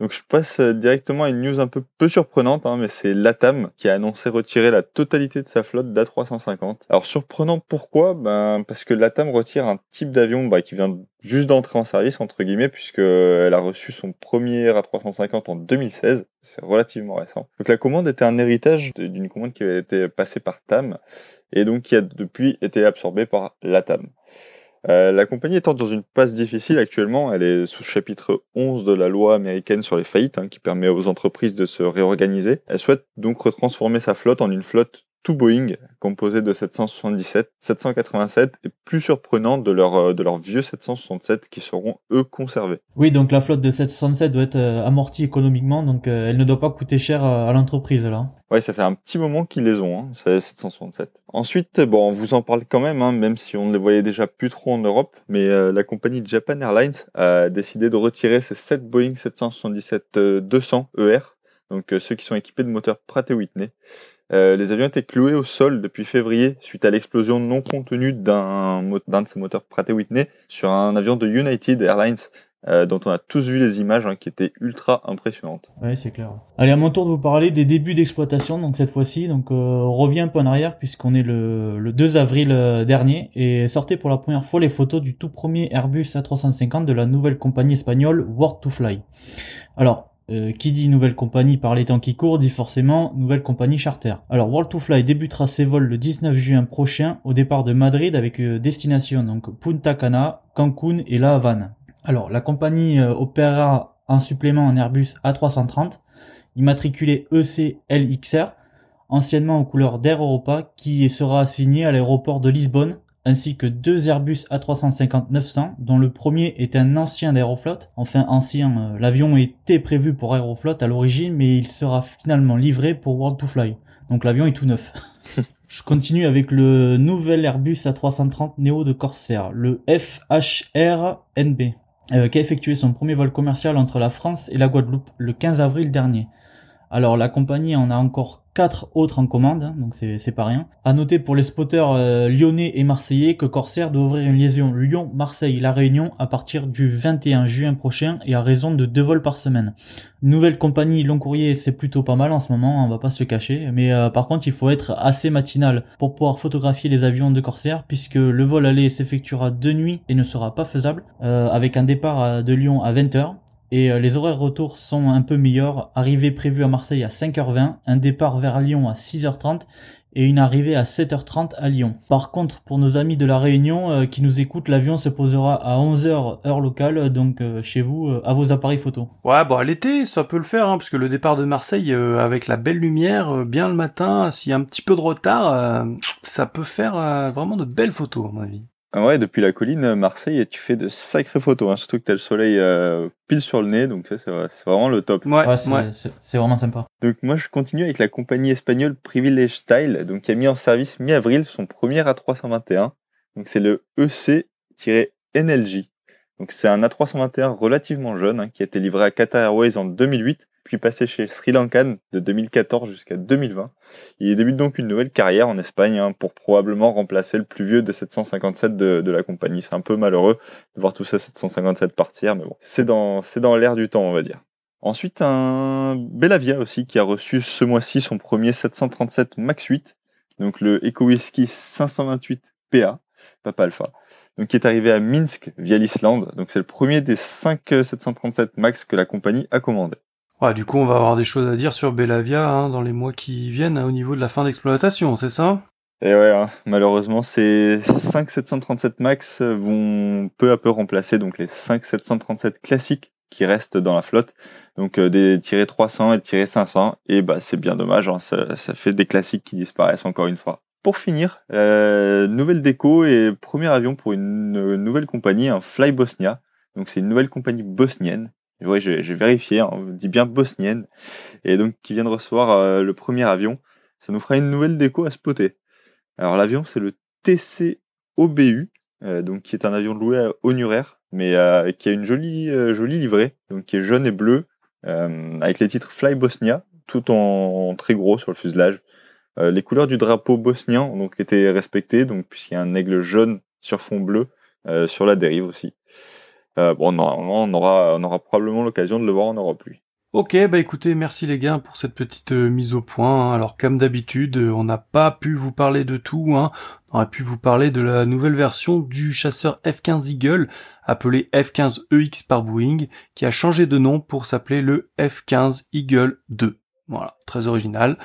Donc je passe directement à une news un peu surprenante, hein, mais c'est LATAM qui a annoncé retirer la totalité de sa flotte d'A350. Alors surprenant pourquoi ? Parce que LATAM retire un type d'avion qui vient juste d'entrer en service, entre guillemets, puisqu'elle a reçu son premier A350 en 2016. C'est relativement récent. Donc la commande était un héritage d'une commande qui avait été passée par TAM et donc qui a depuis été absorbée par LATAM. La compagnie étant dans une passe difficile actuellement, elle est sous chapitre 11 de la loi américaine sur les faillites, hein, qui permet aux entreprises de se réorganiser. Elle souhaite donc retransformer sa flotte en une flotte tout Boeing, composée de 777, 787 et plus surprenant de leurs vieux 767 qui seront eux conservés. Oui, donc la flotte de 767 doit être amortie économiquement, donc elle ne doit pas coûter cher à l'entreprise là. Ouais, ça fait un petit moment qu'ils les ont, hein, c'est 767. Ensuite, on vous en parle quand même, hein, même si on ne les voyait déjà plus trop en Europe, mais la compagnie Japan Airlines a décidé de retirer ses 7 Boeing 777-200 ER, donc ceux qui sont équipés de moteurs Pratt & Whitney. Les avions étaient cloués au sol depuis février suite à l'explosion non contenue d'un de ces moteurs Pratt & Whitney sur un avion de United Airlines dont on a tous vu les images, hein, qui étaient ultra impressionnantes. Oui, c'est clair. Allez, à mon tour de vous parler des débuts d'exploitation, donc cette fois-ci. Donc, on revient un peu en arrière puisqu'on est le 2 avril dernier et sortaient pour la première fois les photos du tout premier Airbus A350 de la nouvelle compagnie espagnole World to Fly. Alors, qui dit nouvelle compagnie par les temps qui courent dit forcément nouvelle compagnie charter. Alors World to Fly débutera ses vols le 19 juin prochain au départ de Madrid avec destination donc Punta Cana, Cancun et La Havane. Alors la compagnie opérera en supplément un Airbus A330 immatriculé EC-LXR, anciennement aux couleurs d'Air Europa, qui sera assigné à l'aéroport de Lisbonne, ainsi que deux Airbus A350-900, dont le premier est un ancien d'Aeroflot. Enfin ancien, l'avion était prévu pour Aeroflot à l'origine, mais il sera finalement livré pour World to Fly. Donc l'avion est tout neuf. Je continue avec le nouvel Airbus A330 Neo de Corsair, le FHR-NB, qui a effectué son premier vol commercial entre la France et la Guadeloupe le 15 avril dernier. Alors la compagnie en a encore 4 autres en commande, hein, donc c'est pas rien. À noter pour les spotters lyonnais et marseillais que Corsair doit ouvrir une liaison Lyon-Marseille-La Réunion à partir du 21 juin prochain et à raison de 2 vols par semaine. Nouvelle compagnie long courrier, c'est plutôt pas mal en ce moment, on va pas se le cacher, mais par contre il faut être assez matinal pour pouvoir photographier les avions de Corsair puisque le vol aller s'effectuera de nuit et ne sera pas faisable, avec un départ de Lyon à 20 h. Et les horaires retour sont un peu meilleurs, arrivée prévue à Marseille à 5 h 20, un départ vers Lyon à 6 h 30 et une arrivée à 7h30 à Lyon. Par contre, pour nos amis de La Réunion qui nous écoutent, l'avion se posera à 11h heure locale, donc chez vous, à vos appareils photo. Ouais, bah l'été, ça peut le faire, hein, parce que le départ de Marseille, avec la belle lumière, bien le matin, s'il y a un petit peu de retard, ça peut faire vraiment de belles photos, à mon avis. Ah ouais, depuis la colline, Marseille, tu fais de sacrées photos, hein, surtout que t'as le soleil pile sur le nez, donc ça, c'est vraiment le top. Ouais. C'est vraiment sympa. Donc moi, je continue avec la compagnie espagnole Privilege Style, donc qui a mis en service mi-avril son premier A321, donc c'est le EC-NLJ. Donc c'est un A321 relativement jeune, hein, qui a été livré à Qatar Airways en 2008, puis passé chez Sri Lankan de 2014 jusqu'à 2020. Il débute donc une nouvelle carrière en Espagne, hein, pour probablement remplacer le plus vieux des 757 de la compagnie. C'est un peu malheureux de voir tous ces 757 partir, mais bon, c'est dans l'air du temps, on va dire. Ensuite, un Belavia aussi qui a reçu ce mois-ci son premier 737 MAX 8, donc le Eco Whisky 528 PA, Papa Alpha, donc qui est arrivé à Minsk via l'Islande. Donc c'est le premier des 5 737 MAX que la compagnie a commandé. Ouais, du coup, on va avoir des choses à dire sur Belavia, hein, dans les mois qui viennent, hein, au niveau de la fin d'exploitation, c'est ça? Et ouais, hein, malheureusement, ces 5 737 MAX vont peu à peu remplacer donc les 5 737 classiques qui restent dans la flotte, donc des tirés 300 et tirés 500, et bah c'est bien dommage, hein, ça fait des classiques qui disparaissent encore une fois. Pour finir, nouvelle déco et premier avion pour une nouvelle compagnie, hein, Fly Bosnia, donc c'est une nouvelle compagnie bosnienne. Oui, j'ai vérifié, hein, on dit bien bosnienne, et donc qui vient de recevoir le premier avion. Ça nous fera une nouvelle déco à spotter. Alors l'avion, c'est le TC-OBU, donc qui est un avion loué à Honurère, mais qui a une jolie livrée, donc qui est jaune et bleu, avec les titres Fly Bosnia, tout en très gros sur le fuselage. Les couleurs du drapeau bosnien ont donc été respectées, donc puisqu'il y a un aigle jaune sur fond bleu, sur la dérive aussi. Bon, normalement, on aura probablement l'occasion de le voir en Europe, lui. Ok, bah écoutez, merci les gars pour cette petite mise au point, hein. Alors comme d'habitude, on n'a pas pu vous parler de tout, hein. On aurait pu vous parler de la nouvelle version du chasseur F-15 Eagle, appelé F-15EX par Boeing, qui a changé de nom pour s'appeler le F-15 Eagle 2. Voilà, très original.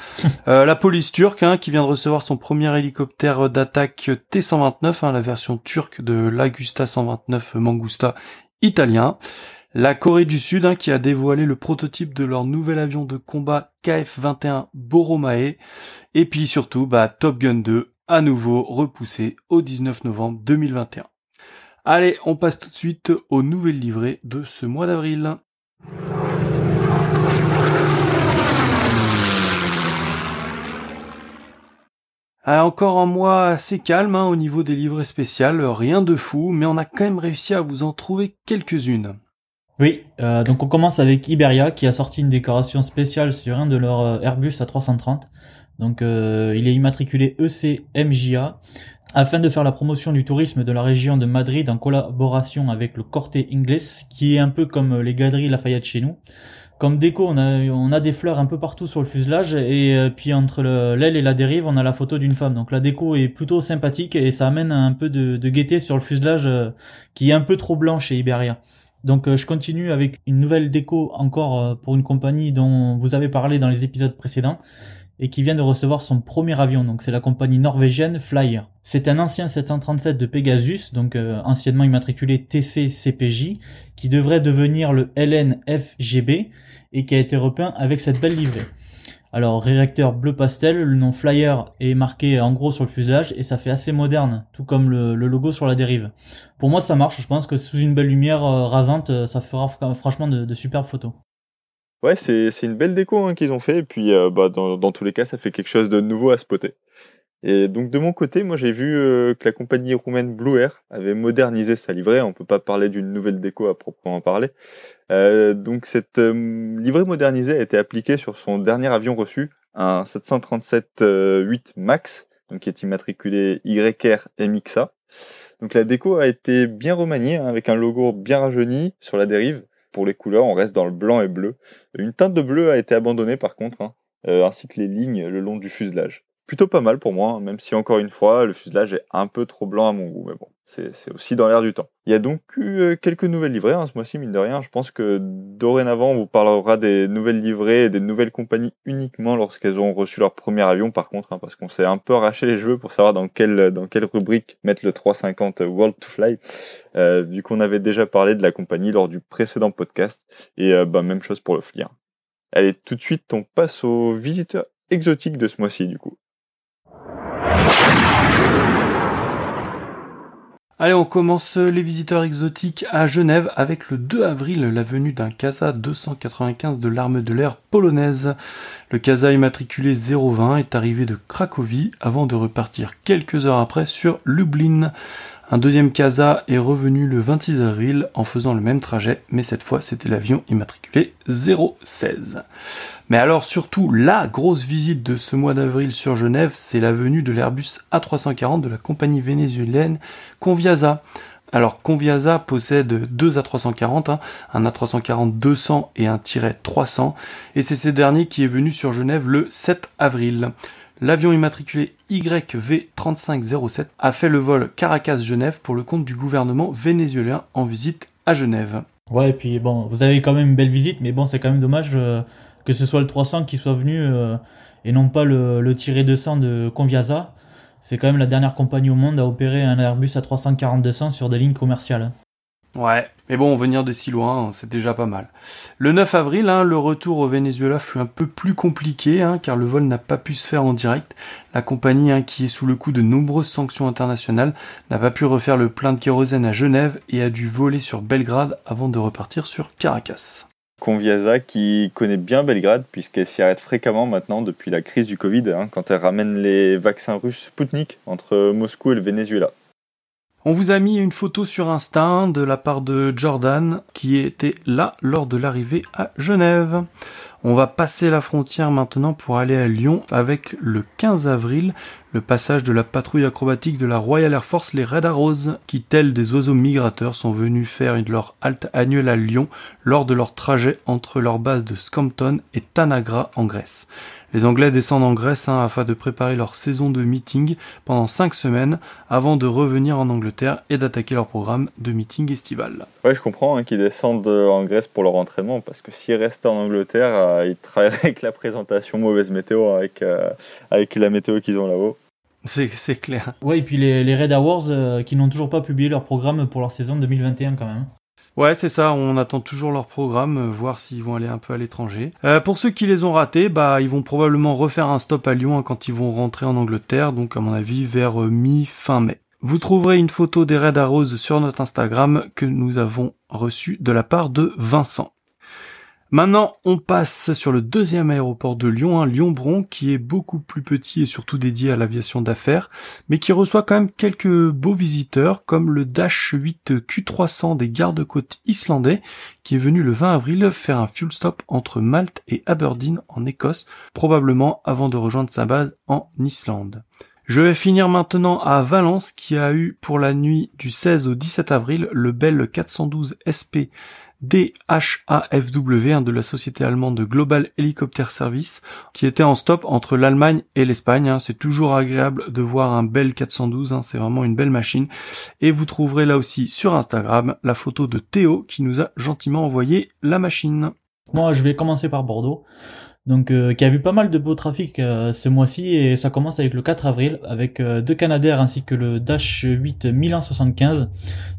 La police turque, hein, qui vient de recevoir son premier hélicoptère d'attaque T-129, hein, la version turque de l'Agusta 129 Mangusta italien. La Corée du Sud, hein, qui a dévoilé le prototype de leur nouvel avion de combat KF-21 Boromae. Et puis surtout, bah, Top Gun 2, à nouveau repoussé au 19 novembre 2021. Allez, on passe tout de suite aux nouvelles livrées de ce mois d'avril. Encore un mois assez calme, hein, au niveau des livrées spéciales, rien de fou, mais on a quand même réussi à vous en trouver quelques-unes. Oui, donc on commence avec Iberia qui a sorti une décoration spéciale sur un de leurs Airbus A330. Donc il est immatriculé EC-MJA afin de faire la promotion du tourisme de la région de Madrid en collaboration avec le Corte Inglés, qui est un peu comme les Galeries Lafayette chez nous. Comme déco, on a des fleurs un peu partout sur le fuselage, et puis entre l'aile et la dérive, on a la photo d'une femme. Donc la déco est plutôt sympathique et ça amène un peu de gaieté sur le fuselage qui est un peu trop blanc chez Iberia. Donc je continue avec une nouvelle déco encore pour une compagnie dont vous avez parlé dans les épisodes précédents et qui vient de recevoir son premier avion. Donc c'est la compagnie norvégienne Flyer. C'est un ancien 737 de Pegasus, donc anciennement immatriculé TC-CPJ, qui devrait devenir le LNFGB et qui a été repeint avec cette belle livrée. Alors réacteur bleu pastel, le nom Flyer est marqué en gros sur le fuselage et ça fait assez moderne, tout comme le logo sur la dérive. Pour moi ça marche, je pense que sous une belle lumière rasante, ça fera franchement de superbes photos. Ouais, c'est une belle déco, hein, qu'ils ont fait, et puis dans tous les cas ça fait quelque chose de nouveau à spotter. Et donc de mon côté, moi j'ai vu que la compagnie roumaine Blue Air avait modernisé sa livrée. On peut pas parler d'une nouvelle déco à proprement parler. Donc cette livrée modernisée a été appliquée sur son dernier avion reçu, un 737-8 Max, donc qui est immatriculé YR MXA. Donc la déco a été bien remaniée, hein, avec un logo bien rajeuni sur la dérive. Pour les couleurs, on reste dans le blanc et bleu. Une teinte de bleu a été abandonnée par contre, hein, ainsi que les lignes le long du fuselage. Plutôt pas mal pour moi, hein, même si encore une fois, le fuselage est un peu trop blanc à mon goût, mais bon, C'est aussi dans l'air du temps. Il y a donc eu quelques nouvelles livrées, hein, ce mois-ci, mine de rien. Je pense que dorénavant, on vous parlera des nouvelles livrées et des nouvelles compagnies uniquement lorsqu'elles ont reçu leur premier avion, par contre, hein, parce qu'on s'est un peu arraché les cheveux pour savoir dans quelle rubrique mettre le 350 World to Fly, vu qu'on avait déjà parlé de la compagnie lors du précédent podcast. Et même chose pour le FLIR. Hein. Allez, tout de suite, on passe aux visiteurs exotiques de ce mois-ci, du coup. Allez, on commence les visiteurs exotiques à Genève avec le 2 avril, la venue d'un CASA 295 de l'arme de l'air polonaise. Le CASA immatriculé 020 est arrivé de Cracovie avant de repartir quelques heures après sur Lublin. Un deuxième CASA est revenu le 26 avril en faisant le même trajet, mais cette fois c'était l'avion immatriculé 016. Mais alors surtout, la grosse visite de ce mois d'avril sur Genève, c'est la venue de l'Airbus A340 de la compagnie vénézuélienne Conviasa. Alors Conviasa possède deux A340, hein, un A340-200 et un -300, et c'est ce dernier qui est venu sur Genève le 7 avril. L'avion immatriculé YV3507 a fait le vol Caracas-Genève pour le compte du gouvernement vénézuélien en visite à Genève. Ouais, et puis bon, vous avez quand même une belle visite, mais bon, c'est quand même dommage que ce soit le 300 qui soit venu et non pas le -200 de Conviasa. C'est quand même la dernière compagnie au monde à opérer un Airbus A340-200 sur des lignes commerciales. Ouais, mais bon, venir de si loin, c'est déjà pas mal. Le 9 avril, hein, le retour au Venezuela fut un peu plus compliqué, hein, car le vol n'a pas pu se faire en direct. La compagnie, hein, qui est sous le coup de nombreuses sanctions internationales, n'a pas pu refaire le plein de kérosène à Genève et a dû voler sur Belgrade avant de repartir sur Caracas. Conviasa qui connaît bien Belgrade puisqu'elle s'y arrête fréquemment maintenant depuis la crise du Covid, hein, quand elle ramène les vaccins russes Sputnik entre Moscou et le Venezuela. On vous a mis une photo sur Insta de la part de Jordan qui était là lors de l'arrivée à Genève. On va passer la frontière maintenant pour aller à Lyon avec le 15 avril, le passage de la patrouille acrobatique de la Royal Air Force, les Red Arrows, qui, tels des oiseaux migrateurs, sont venus faire leur halte annuelle à Lyon lors de leur trajet entre leur base de Scampton et Tanagra en Grèce. Les Anglais descendent en Grèce, hein, afin de préparer leur saison de meeting pendant 5 semaines avant de revenir en Angleterre et d'attaquer leur programme de meeting estival. Ouais, je comprends, hein, qu'ils descendent en Grèce pour leur entraînement parce que s'ils restaient en Angleterre, ils travailleraient avec la présentation mauvaise météo, avec la météo qu'ils ont là-haut. C'est clair. Ouais, et puis les Red Arrows qui n'ont toujours pas publié leur programme pour leur saison 2021 quand même. Ouais, c'est ça, on attend toujours leur programme, voir s'ils vont aller un peu à l'étranger. Pour ceux qui les ont ratés, bah ils vont probablement refaire un stop à Lyon, hein, quand ils vont rentrer en Angleterre, donc à mon avis vers mi-fin mai. Vous trouverez une photo des Red Arrows sur notre Instagram que nous avons reçue de la part de Vincent. Maintenant, on passe sur le deuxième aéroport de Lyon, hein, Lyon-Bron, qui est beaucoup plus petit et surtout dédié à l'aviation d'affaires, mais qui reçoit quand même quelques beaux visiteurs, comme le Dash 8 Q300 des gardes-côtes islandais, qui est venu le 20 avril faire un fuel stop entre Malte et Aberdeen en Écosse, probablement avant de rejoindre sa base en Islande. Je vais finir maintenant à Valence, qui a eu pour la nuit du 16 au 17 avril le Bell 412 SP DHAFW, hein, de la société allemande de Global Helicopter Service, qui était en stop entre l'Allemagne et l'Espagne, hein. C'est toujours agréable de voir un Bell 412, hein, c'est vraiment une belle machine. Et vous trouverez là aussi sur Instagram la photo de Théo qui nous a gentiment envoyé la machine. Moi, je vais commencer par Bordeaux, donc qui a vu pas mal de beau trafic ce mois-ci, et ça commence avec le 4 avril avec deux Canadair ainsi que le Dash 8 1075,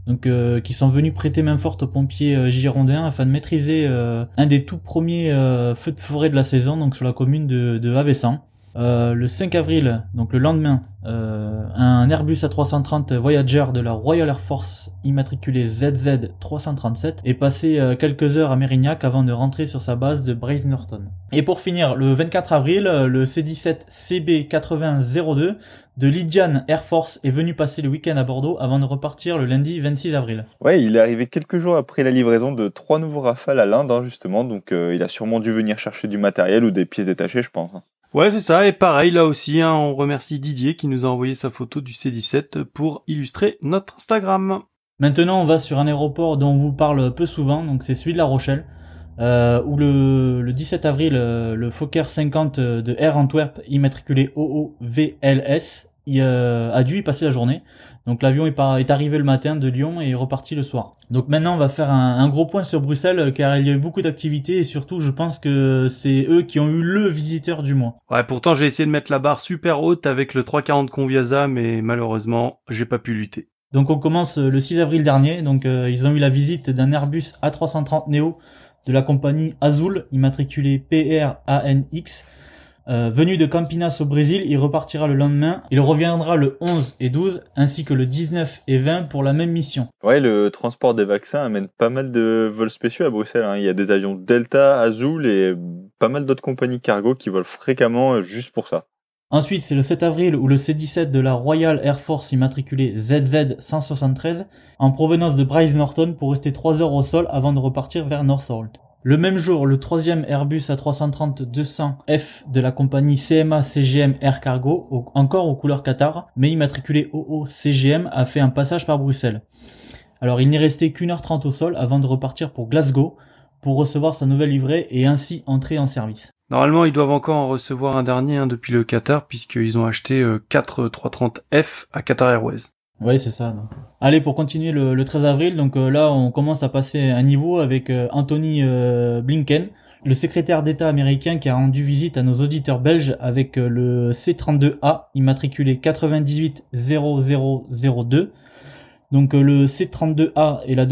donc qui sont venus prêter main forte aux pompiers girondins afin de maîtriser un des tout premiers feux de forêt de la saison, donc sur la commune de Avessan. Le 5 avril, donc le lendemain, un Airbus A330 Voyager de la Royal Air Force immatriculé ZZ337 est passé quelques heures à Mérignac avant de rentrer sur sa base de Brave Norton. Et pour finir, le 24 avril, le C17 CB8002 de Lydian Air Force est venu passer le week-end à Bordeaux avant de repartir le lundi 26 avril. Ouais, il est arrivé quelques jours après la livraison de 3 nouveaux Rafales à l'Inde, hein, justement, donc il a sûrement dû venir chercher du matériel ou des pièces détachées, je pense. Ouais, c'est ça, et pareil là aussi, hein, on remercie Didier qui nous a envoyé sa photo du C17 pour illustrer notre Instagram. Maintenant, on va sur un aéroport dont on vous parle peu souvent, donc c'est celui de La Rochelle, où le 17 avril, le Fokker 50 de Air Antwerp, immatriculé OOVLS, a dû y passer la journée. Donc l'avion est arrivé le matin de Lyon et est reparti le soir. Donc maintenant on va faire un gros point sur Bruxelles car il y a eu beaucoup d'activités et surtout je pense que c'est eux qui ont eu le visiteur du mois. Ouais, pourtant j'ai essayé de mettre la barre super haute avec le 340 Conviasa mais malheureusement j'ai pas pu lutter. Donc on commence le 6 avril dernier, donc ils ont eu la visite d'un Airbus A330 Neo de la compagnie Azul, immatriculé PRANX, venu de Campinas au Brésil. Il repartira le lendemain, il reviendra le 11 et 12 ainsi que le 19 et 20 pour la même mission. Ouais, le transport des vaccins amène pas mal de vols spéciaux à Bruxelles, hein. Il y a des avions Delta, Azul et pas mal d'autres compagnies cargo qui volent fréquemment juste pour ça. Ensuite, c'est le 7 avril où le C-17 de la Royal Air Force immatriculé ZZ-173 en provenance de Bryce Norton pour rester 3 heures au sol avant de repartir vers Northolt. Le même jour, le 3e Airbus A330-200F de la compagnie CMA-CGM Air Cargo, encore aux couleurs Qatar, mais immatriculé OO-CGM, a fait un passage par Bruxelles. Alors il n'y restait qu'une heure 30 au sol avant de repartir pour Glasgow pour recevoir sa nouvelle livrée et ainsi entrer en service. Normalement, ils doivent encore en recevoir un dernier depuis le Qatar, puisqu'ils ont acheté 4 330F à Qatar Airways. Oui, c'est ça. Donc. Allez, pour continuer le 13 avril, donc là, on commence à passer un niveau avec Anthony Blinken, le secrétaire d'État américain qui a rendu visite à nos auditeurs belges avec le C-32A, immatriculé 980002. Donc le C-32A est la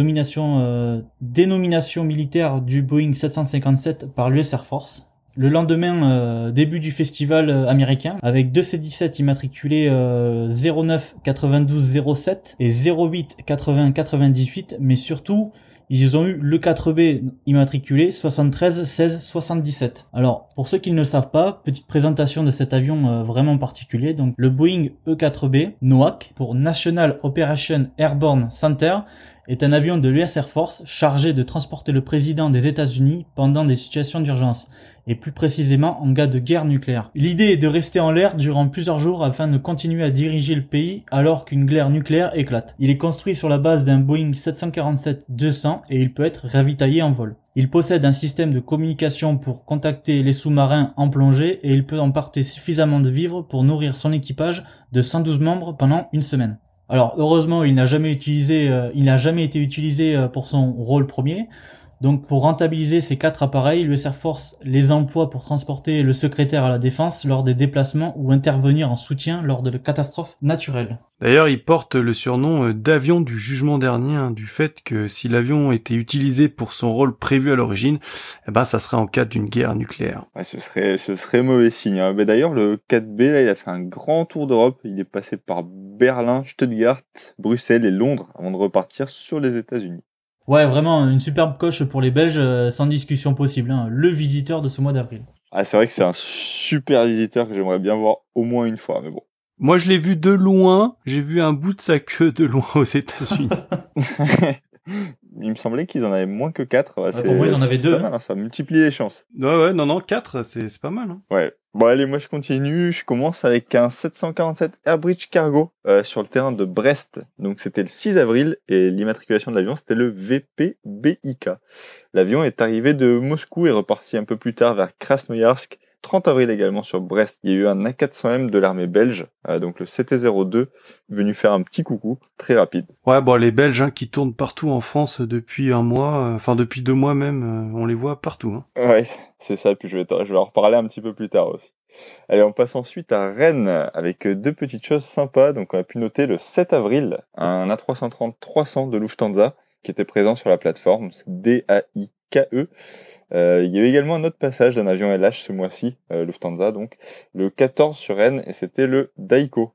dénomination militaire du Boeing 757 par l'US Air Force. Le lendemain, début du festival américain, avec deux C-17 immatriculés 09-92-07 et 08-80-98, mais surtout, ils ont eu le 4B immatriculé 73-16-77. Alors, pour ceux qui ne le savent pas, petite présentation de cet avion vraiment particulier, donc le Boeing E-4B, NOAC, pour National Operation Airborne Center, est un avion de l'US Air Force chargé de transporter le président des États-Unis pendant des situations d'urgence, et plus précisément en cas de guerre nucléaire. L'idée est de rester en l'air durant plusieurs jours afin de continuer à diriger le pays alors qu'une guerre nucléaire éclate. Il est construit sur la base d'un Boeing 747-200 et il peut être ravitaillé en vol. Il possède un système de communication pour contacter les sous-marins en plongée et il peut emporter suffisamment de vivres pour nourrir son équipage de 112 membres pendant une semaine. Alors heureusement, il n'a jamais été utilisé pour son rôle premier. Donc pour rentabiliser ces 4 appareils, l'US Air Force les emploie pour transporter le secrétaire à la défense lors des déplacements ou intervenir en soutien lors de catastrophes naturelles. D'ailleurs, il porte le surnom d'avion du jugement dernier, du fait que si l'avion était utilisé pour son rôle prévu à l'origine, ça serait en cas d'une guerre nucléaire. Ouais, ce serait mauvais signe. Mais d'ailleurs, le 4B, là, il a fait un grand tour d'Europe. Il est passé par Berlin, Stuttgart, Bruxelles et Londres avant de repartir sur les États-Unis. Ouais, vraiment, une superbe coche pour les Belges, sans discussion possible, le visiteur de ce mois d'avril. Ah, c'est vrai que c'est un super visiteur que j'aimerais bien voir au moins une fois, mais bon. Moi, je l'ai vu de loin, j'ai vu un bout de sa queue de loin aux États-Unis. Il me semblait qu'ils en avaient moins que 4. Ouais, pour moi, ils en avaient 2. Ça multiplie les chances. Ouais, non, 4, c'est pas mal. Ouais. Bon, allez, moi, je continue. Je commence avec un 747 Airbridge Cargo sur le terrain de Brest. Donc, c'était le 6 avril et l'immatriculation de l'avion, c'était le VPBIK. L'avion est arrivé de Moscou et reparti un peu plus tard vers Krasnoyarsk. 30 avril également sur Brest, il y a eu un A400M de l'armée belge, donc le CT-02, venu faire un petit coucou, très rapide. Ouais, bon, les Belges qui tournent partout en France depuis un mois, depuis 2 mois même, on les voit partout. Ouais, c'est ça, puis je vais en reparler un petit peu plus tard aussi. Allez, on passe ensuite à Rennes avec 2 petites choses sympas. Donc on a pu noter le 7 avril, un A330-300 de Lufthansa qui était présent sur la plateforme, DAI. KE. Il y a eu également un autre passage d'un avion LH ce mois-ci, Lufthansa donc, le 14 sur Rennes, et c'était le Daiko.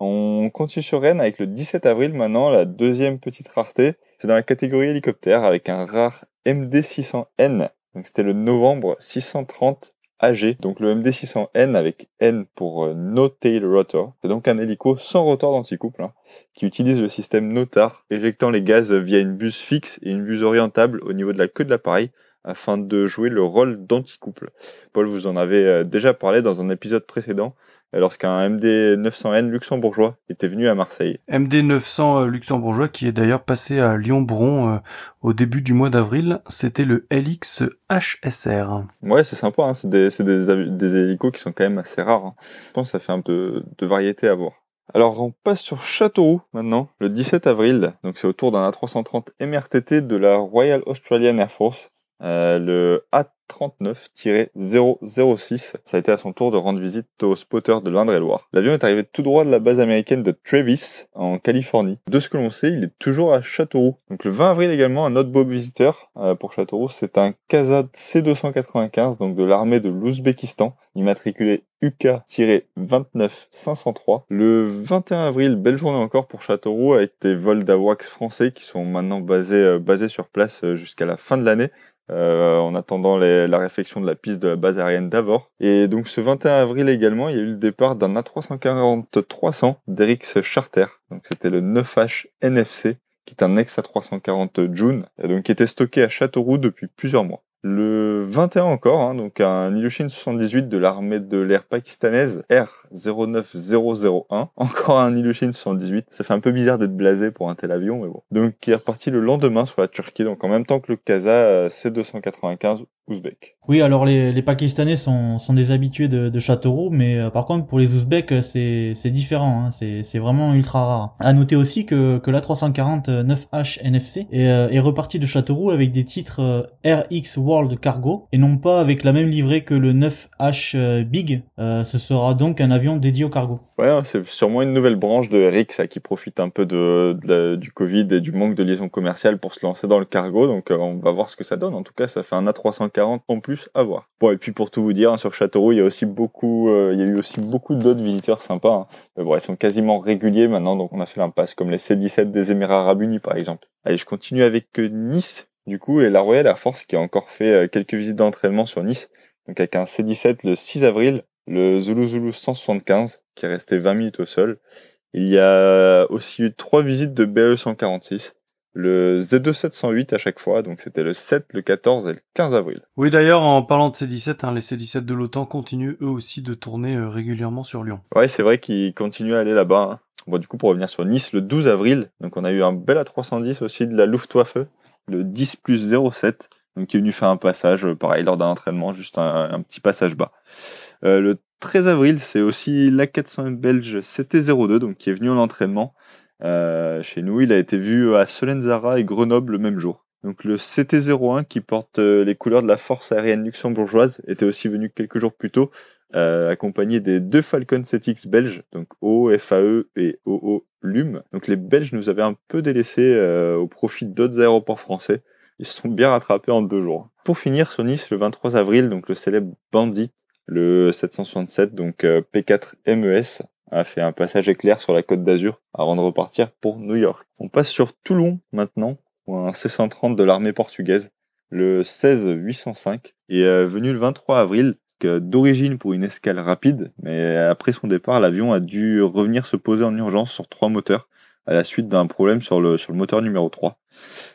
On continue sur Rennes avec le 17 avril maintenant, la deuxième petite rareté, c'est dans la catégorie hélicoptère avec un rare MD600N, donc c'était le novembre 630 AG, donc le MD600N avec N pour No Tail Rotor, c'est donc un hélico sans rotor d'anticouple qui utilise le système NOTAR, éjectant les gaz via une buse fixe et une buse orientable au niveau de la queue de l'appareil afin de jouer le rôle d'anticouple. Paul, vous en avez déjà parlé dans un épisode précédent lorsqu'un MD900N luxembourgeois était venu à Marseille. MD900 luxembourgeois qui est d'ailleurs passé à Lyon-Bron au début du mois d'avril, c'était le LX-HSR. Ouais, c'est sympa, c'est des hélicos qui sont quand même assez rares. Je pense que ça fait un peu de variété à voir. Alors, on passe sur Châteauroux maintenant, le 17 avril. Donc, c'est au tour d'un A330 MRTT de la Royal Australian Air Force, le A39-006. Ça a été à son tour de rendre visite aux spotters de l'Indre-et-Loire. L'avion est arrivé tout droit de la base américaine de Travis, en Californie. De ce que l'on sait, il est toujours à Châteauroux. Donc, le 20 avril également, un autre beau visiteur pour Châteauroux, c'est un Kazad C-295, donc de l'armée de l'Ouzbékistan, immatriculé UK-29503. Le 21 avril, belle journée encore pour Châteauroux avec des vols d'AWACS français qui sont maintenant basés sur place jusqu'à la fin de l'année, en attendant la réfection de la piste de la base aérienne d'Avor. Et donc ce 21 avril également, il y a eu le départ d'un A340-300 d'Erix Charter. Donc c'était le 9H NFC, qui est un ex-A340 June, donc qui était stocké à Châteauroux depuis plusieurs mois. Le 21 encore, donc un Ilyushin 78 de l'armée de l'air pakistanaise, R09001. Encore un Ilyushin 78. Ça fait un peu bizarre d'être blasé pour un tel avion, mais bon. Donc, qui est reparti le lendemain sur la Turquie, donc en même temps que le Kaza C295 ouzbek. Oui, alors les Pakistanais sont des habitués de Châteauroux, mais par contre, pour les Ouzbeks, c'est différent, c'est vraiment ultra rare. À noter aussi que l'A340-9H NFC est reparti de Châteauroux avec des titres RX World Cargo, et non pas avec la même livrée que le 9H Big. Ce sera donc un avion dédié au cargo. Ouais, c'est sûrement une nouvelle branche de RX qui profite un peu du Covid et du manque de liaison commerciale pour se lancer dans le cargo, donc on va voir ce que ça donne. En tout cas, ça fait un A340 en plus à voir. Bon, et puis pour tout vous dire, sur Châteauroux, il y a eu aussi beaucoup d'autres visiteurs sympas. Bon, ils sont quasiment réguliers maintenant, donc on a fait l'impasse, comme les C-17 des Émirats Arabes Unis par exemple. Allez, je continue avec Nice, du coup, et la Royal Air Force qui a encore fait quelques visites d'entraînement sur Nice, donc avec un C-17 le 6 avril, le Zulu Zulu 175, qui est resté 20 minutes au sol. Il y a aussi eu 3 visites de BAE 146. Le Z2-708 à chaque fois, donc c'était le 7, le 14 et le 15 avril. Oui, d'ailleurs, en parlant de C-17, les C-17 de l'OTAN continuent eux aussi de tourner régulièrement sur Lyon. Ouais, c'est vrai qu'ils continuent à aller là-bas. Bon, du coup, pour revenir sur Nice, le 12 avril, donc on a eu un bel A310 aussi de la Luftwaffe, le 10+07, donc qui est venu faire un passage, pareil, lors d'un entraînement, juste un petit passage bas. Le 13 avril, c'est aussi l'A400M belge CT-02, donc qui est venu en entraînement. Chez nous, il a été vu à Solenzara et Grenoble le même jour. Donc le CT-01 qui porte les couleurs de la force aérienne luxembourgeoise était aussi venu quelques jours plus tôt, accompagné des 2 Falcon 7X belges, donc OFAE et OO LUM. Donc les Belges nous avaient un peu délaissés au profit d'autres aéroports français. Ils se sont bien rattrapés en 2 jours. Pour finir, sur Nice, le 23 avril, donc le célèbre Bandit, le 767, donc P4 MES, a fait un passage éclair sur la Côte d'Azur avant de repartir pour New York. On passe sur Toulon maintenant, où un C-130 de l'armée portugaise, le 16-805, est venu le 23 avril, d'origine pour une escale rapide, mais après son départ, l'avion a dû revenir se poser en urgence sur 3 moteurs, à la suite d'un problème sur le moteur numéro 3.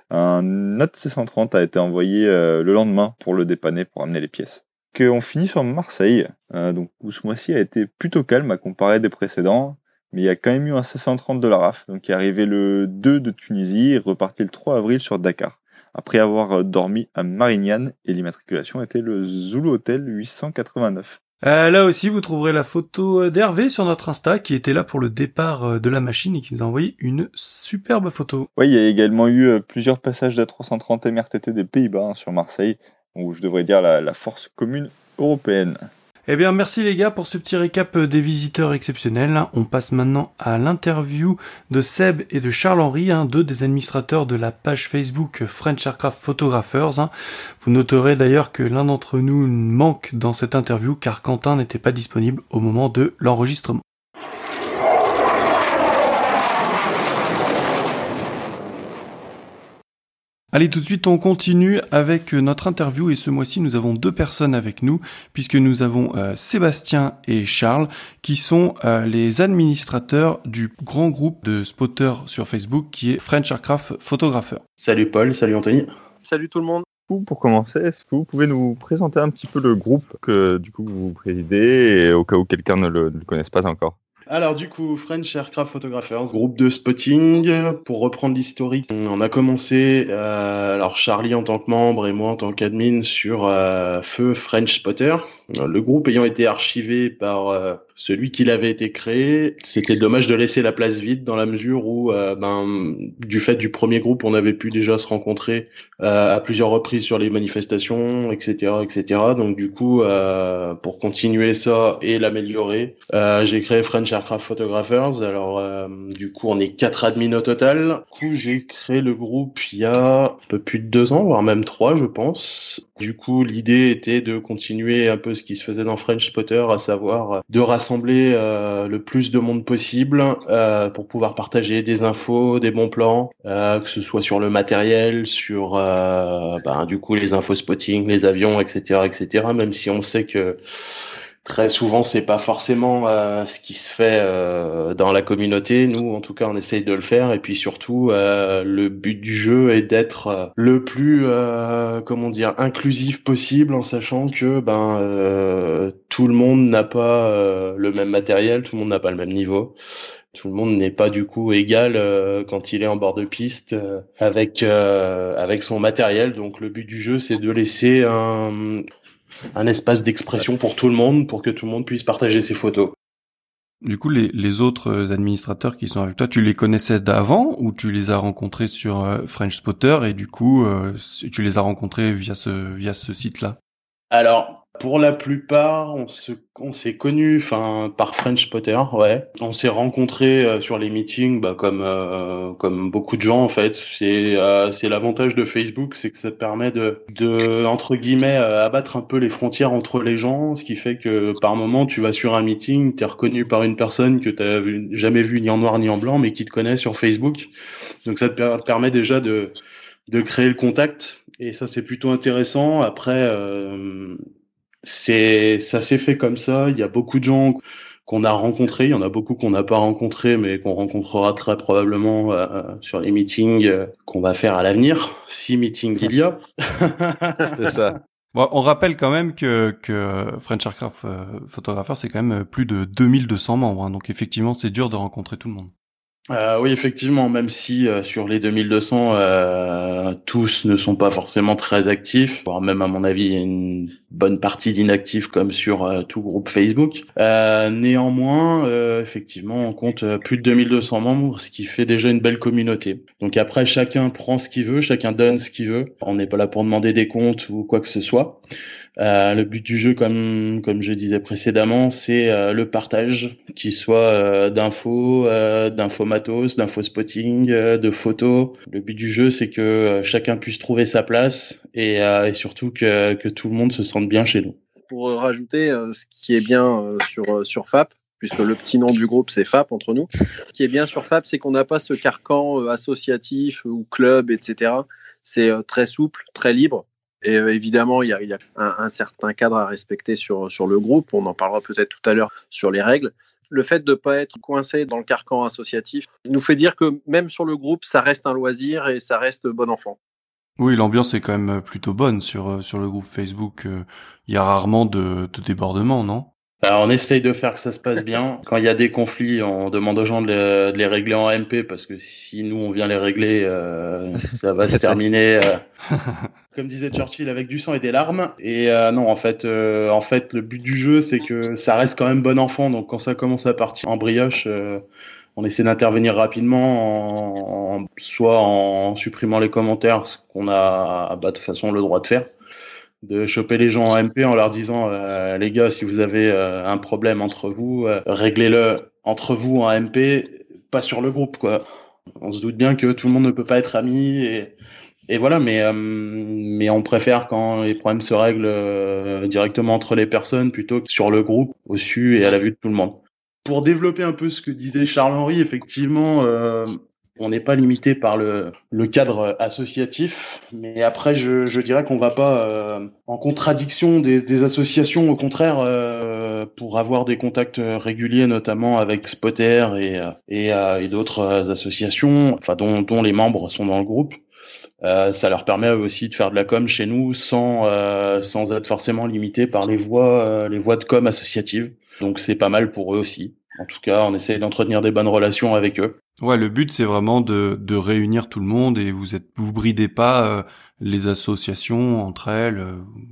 Un autre C-130 a été envoyé le lendemain pour le dépanner, pour amener les pièces. On finit sur Marseille, donc, où ce mois-ci a été plutôt calme à comparer des précédents, mais il y a quand même eu un C-130 de la RAF, donc qui est arrivé le 2 de Tunisie et reparti le 3 avril sur Dakar, après avoir dormi à Marignane, et l'immatriculation était le Zulu Hotel 889. Là aussi, vous trouverez la photo d'Hervé sur notre Insta, qui était là pour le départ de la machine et qui nous a envoyé une superbe photo. Oui, il y a également eu plusieurs passages d'A330 MRTT des Pays-Bas sur Marseille, ou je devrais dire la force commune européenne. Eh bien, merci les gars pour ce petit récap des visiteurs exceptionnels. On passe maintenant à l'interview de Seb et de Charles-Henri, deux des administrateurs de la page Facebook French Aircraft Photographers. Vous noterez d'ailleurs que l'un d'entre nous manque dans cette interview, car Quentin n'était pas disponible au moment de l'enregistrement. Allez, tout de suite, on continue avec notre interview, et ce mois-ci, nous avons 2 personnes avec nous, puisque nous avons Sébastien et Charles, qui sont les administrateurs du grand groupe de spotters sur Facebook, qui est French Aircraft Photographer. Salut Paul, salut Anthony. Salut tout le monde. Pour commencer, est-ce que vous pouvez nous présenter un petit peu le groupe que du coup vous présidez, et au cas où quelqu'un ne le connaisse pas encore? Alors du coup, French Aircraft Photographers, groupe de spotting, pour reprendre l'historique, on a commencé, alors Charlie en tant que membre et moi en tant qu'admin sur French Spotter, le groupe ayant été archivé par celui qu'il avait été créé, c'était dommage de laisser la place vide dans la mesure où, du fait du premier groupe, on avait pu déjà se rencontrer à plusieurs reprises sur les manifestations, etc., etc. Donc du coup, pour continuer ça et l'améliorer, j'ai créé French Aircraft Photographers. Alors du coup, on est 4 admins au total. Du coup, j'ai créé le groupe il y a un peu plus de 2 ans, voire même 3, je pense. Du coup, l'idée était de continuer un peu ce qui se faisait dans French Spotter, à savoir de rassembler le plus de monde possible pour pouvoir partager des infos, des bons plans, que ce soit sur le matériel, sur du coup les infos spotting, les avions, etc., etc. Même si on sait que très souvent, c'est pas forcément ce qui se fait dans la communauté. Nous, en tout cas, on essaye de le faire. Et puis surtout, le but du jeu est d'être le plus, inclusif possible, en sachant que tout le monde n'a pas le même matériel, tout le monde n'a pas le même niveau. Tout le monde n'est pas du coup égal quand il est en bord de piste avec son matériel. Donc, le but du jeu, c'est de laisser un espace d'expression pour tout le monde, pour que tout le monde puisse partager ses photos. Du coup, les autres administrateurs qui sont avec toi, tu les connaissais d'avant ou tu les as rencontrés sur French Spotter et du coup, tu les as rencontrés via ce site-là? Alors, pour la plupart, on s'est connus, par French Spotter, ouais. On s'est rencontrés sur les meetings, comme beaucoup de gens en fait. C'est l'avantage de Facebook, c'est que ça permet de entre guillemets abattre un peu les frontières entre les gens, ce qui fait que par moment tu vas sur un meeting, t'es reconnu par une personne que t'as jamais vue ni en noir ni en blanc, mais qui te connaît sur Facebook. Donc ça te permet déjà de créer le contact et ça c'est plutôt intéressant. Après ça s'est fait comme ça. Il y a beaucoup de gens qu'on a rencontrés, il y en a beaucoup qu'on n'a pas rencontrés, mais qu'on rencontrera très probablement sur les meetings qu'on va faire à l'avenir, si meeting il y a. C'est ça. Bon, on rappelle quand même que French Aircraft Photographers, c'est quand même plus de 2200 membres, hein, donc effectivement c'est dur de rencontrer tout le monde. Oui, effectivement, même si sur les 2200, tous ne sont pas forcément très actifs, voire même à mon avis, il y a une bonne partie d'inactifs comme sur tout groupe Facebook. Néanmoins, effectivement, on compte plus de 2200 membres, ce qui fait déjà une belle communauté. Donc après, chacun prend ce qu'il veut, chacun donne ce qu'il veut. On n'est pas là pour demander des comptes ou quoi que ce soit. Le but du jeu, comme je disais précédemment, c'est le partage, qu'il soit d'infos matos, d'infos spotting, de photos. Le but du jeu, c'est que chacun puisse trouver sa place et surtout que tout le monde se sente bien chez nous. Pour rajouter ce qui est bien sur FAP, puisque le petit nom du groupe, c'est FAP entre nous, ce qui est bien sur FAP, c'est qu'on n'a pas ce carcan associatif ou club, etc. C'est très souple, très libre. Et évidemment, il y a un certain cadre à respecter sur le groupe. On en parlera peut-être tout à l'heure sur les règles. Le fait de ne pas être coincé dans le carcan associatif nous fait dire que même sur le groupe, ça reste un loisir et ça reste bon enfant. Oui, l'ambiance est quand même plutôt bonne sur le groupe Facebook. Il y a rarement de débordements, non ? On essaye de faire que ça se passe bien. Quand il y a des conflits, on demande aux gens de les régler en MP, parce que si nous, on vient les régler, ça va se terminer, comme disait Churchill, avec du sang et des larmes. Et non, en fait, le but du jeu, c'est que ça reste quand même bon enfant. Donc quand ça commence à partir en brioche, on essaie d'intervenir rapidement, soit en supprimant les commentaires, ce qu'on a de toute façon le droit de faire, de choper les gens en MP en leur disant les gars, si vous avez un problème entre vous, réglez-le entre vous en MP, pas sur le groupe, quoi. On se doute bien que tout le monde ne peut pas être ami et voilà, mais on préfère quand les problèmes se règlent directement entre les personnes plutôt que sur le groupe, au su et à la vue de tout le monde. Pour développer un peu ce que disait Charles-Henri, effectivement, on n'est pas limité par le cadre associatif, mais après je dirais qu'on va pas en contradiction des associations, au contraire, pour avoir des contacts réguliers, notamment avec Spotter et d'autres associations, enfin dont les membres sont dans le groupe. Ça leur permet aussi de faire de la com chez nous sans être forcément limité par les voies de com associatives. Donc c'est pas mal pour eux aussi. En tout cas, on essaie d'entretenir des bonnes relations avec eux. Ouais, le but c'est vraiment de réunir tout le monde et vous bridez pas les associations entre elles,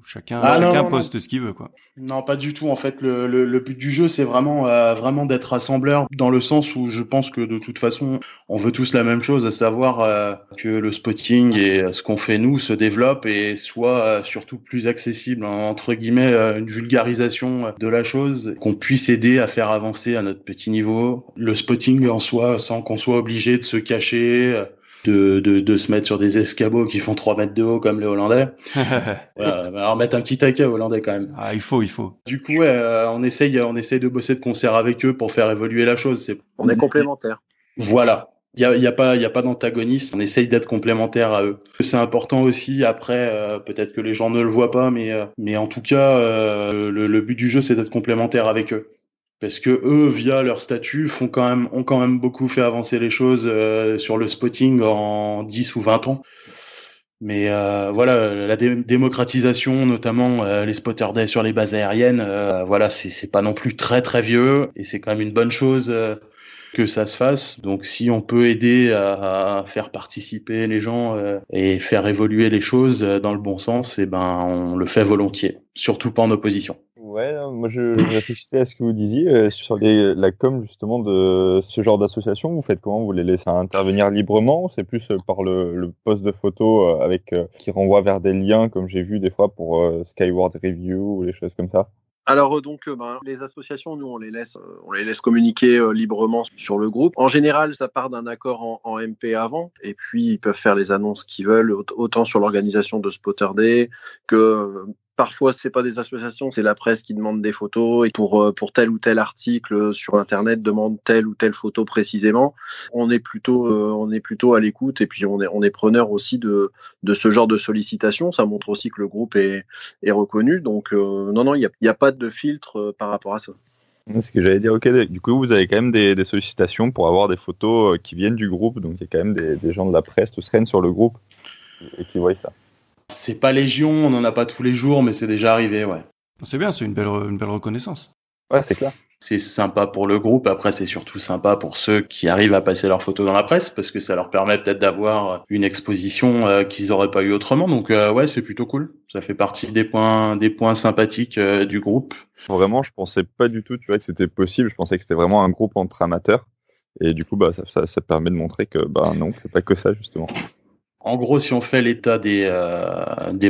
chacun poste ce qu'il veut quoi. Non, pas du tout en fait. Le but du jeu c'est vraiment d'être rassembleur, dans le sens où je pense que de toute façon on veut tous la même chose, à savoir que le spotting et ce qu'on fait nous se développe et soit surtout plus accessible, entre guillemets, une vulgarisation de la chose, qu'on puisse aider à faire avancer à notre petit niveau le spotting en soi, sans qu'on soit obligé de se cacher, de se mettre sur des escabeaux qui font 3 mètres de haut comme les Hollandais. Alors mettre un petit taquet aux Hollandais quand même. Ah, il faut. Du coup, on essaye de bosser de concert avec eux pour faire évoluer la chose. On est complémentaires. Voilà. Il y a pas d'antagonisme. On essaye d'être complémentaires à eux. C'est important aussi. Après, peut-être que les gens ne le voient pas, mais en tout cas, le but du jeu, c'est d'être complémentaires avec eux. Parce que eux, via leur statut, ont quand même beaucoup fait avancer les choses sur le spotting en 10 ou 20 ans. Mais voilà, la démocratisation, notamment les spotter days sur les bases aériennes, voilà, c'est pas non plus très très vieux, et c'est quand même une bonne chose que ça se fasse. Donc si on peut aider à faire participer les gens et faire évoluer les choses dans le bon sens, eh ben on le fait volontiers, surtout pas en opposition. Ouais, moi je réfléchissais à ce que vous disiez sur la com justement de ce genre d'association. Vous faites comment? Vous les laissez intervenir librement? C'est plus par le poste de photo avec qui renvoie vers des liens, comme j'ai vu des fois pour Skyward Review ou les choses comme ça? Alors donc les associations, nous on les laisse communiquer librement sur le groupe. En général, ça part d'un accord en MP avant, et puis ils peuvent faire les annonces qu'ils veulent, autant sur l'organisation de Spotter Day que parfois, c'est pas des associations, c'est la presse qui demande des photos, et pour tel ou tel article sur Internet demande telle ou telle photo précisément. On est plutôt à l'écoute, et puis on est preneur aussi de ce genre de sollicitations. Ça montre aussi que le groupe est reconnu. Donc non, il y a pas de filtre par rapport à ça. Ce que j'allais dire, ok. Du coup, vous avez quand même des sollicitations pour avoir des photos qui viennent du groupe. Donc il y a quand même des gens de la presse qui se traînent sur le groupe et qui voient ça. C'est pas légion, on n'en a pas tous les jours, mais c'est déjà arrivé, ouais. C'est bien, c'est une belle reconnaissance. Ouais, c'est clair. C'est sympa pour le groupe, après c'est surtout sympa pour ceux qui arrivent à passer leurs photos dans la presse, parce que ça leur permet peut-être d'avoir une exposition qu'ils n'auraient pas eu autrement, donc ouais, c'est plutôt cool. Ça fait partie des points sympathiques du groupe. Vraiment, je pensais pas du tout, tu vois, que c'était possible, je pensais que c'était vraiment un groupe entre amateurs, et du coup, bah, ça permet de montrer que bah, non, c'est pas que ça, justement. En gros, si on fait l'état des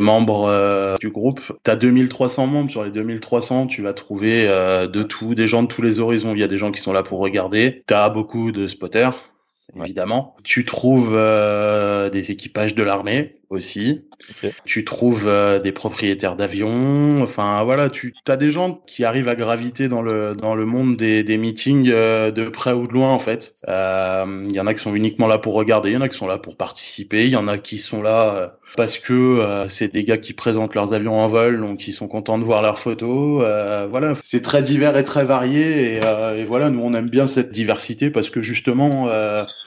membres du groupe, t'as 2300 membres. Sur les 2300, tu vas trouver de tout, des gens de tous les horizons. Il y a des gens qui sont là pour regarder. T'as beaucoup de spotters, évidemment. Ouais. Tu trouves des équipages de l'armée aussi. Okay. Tu trouves des propriétaires d'avions. Enfin, voilà, t'as des gens qui arrivent à graviter dans le monde des meetings de près ou de loin, en fait. Y en a qui sont uniquement là pour regarder, il y en a qui sont là pour participer, il y en a qui sont là parce que c'est des gars qui présentent leurs avions en vol, donc ils sont contents de voir leurs photos. Voilà, c'est très divers et très varié. Et voilà, nous, on aime bien cette diversité parce que justement,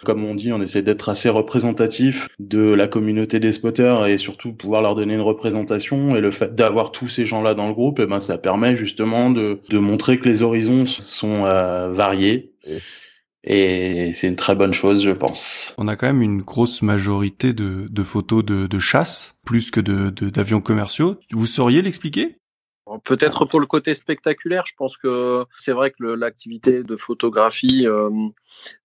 comme on dit, on essaie d'être assez représentatif de la communauté des spotters, et surtout pouvoir leur donner une représentation, et le fait d'avoir tous ces gens-là dans le groupe, eh ben, ça permet justement de montrer que les horizons sont variés, et c'est une très bonne chose, je pense. On a quand même une grosse majorité de photos de chasse, plus que d'avions commerciaux. Vous sauriez l'expliquer ? Peut-être pour le côté spectaculaire, je pense que c'est vrai que l'activité de photographie,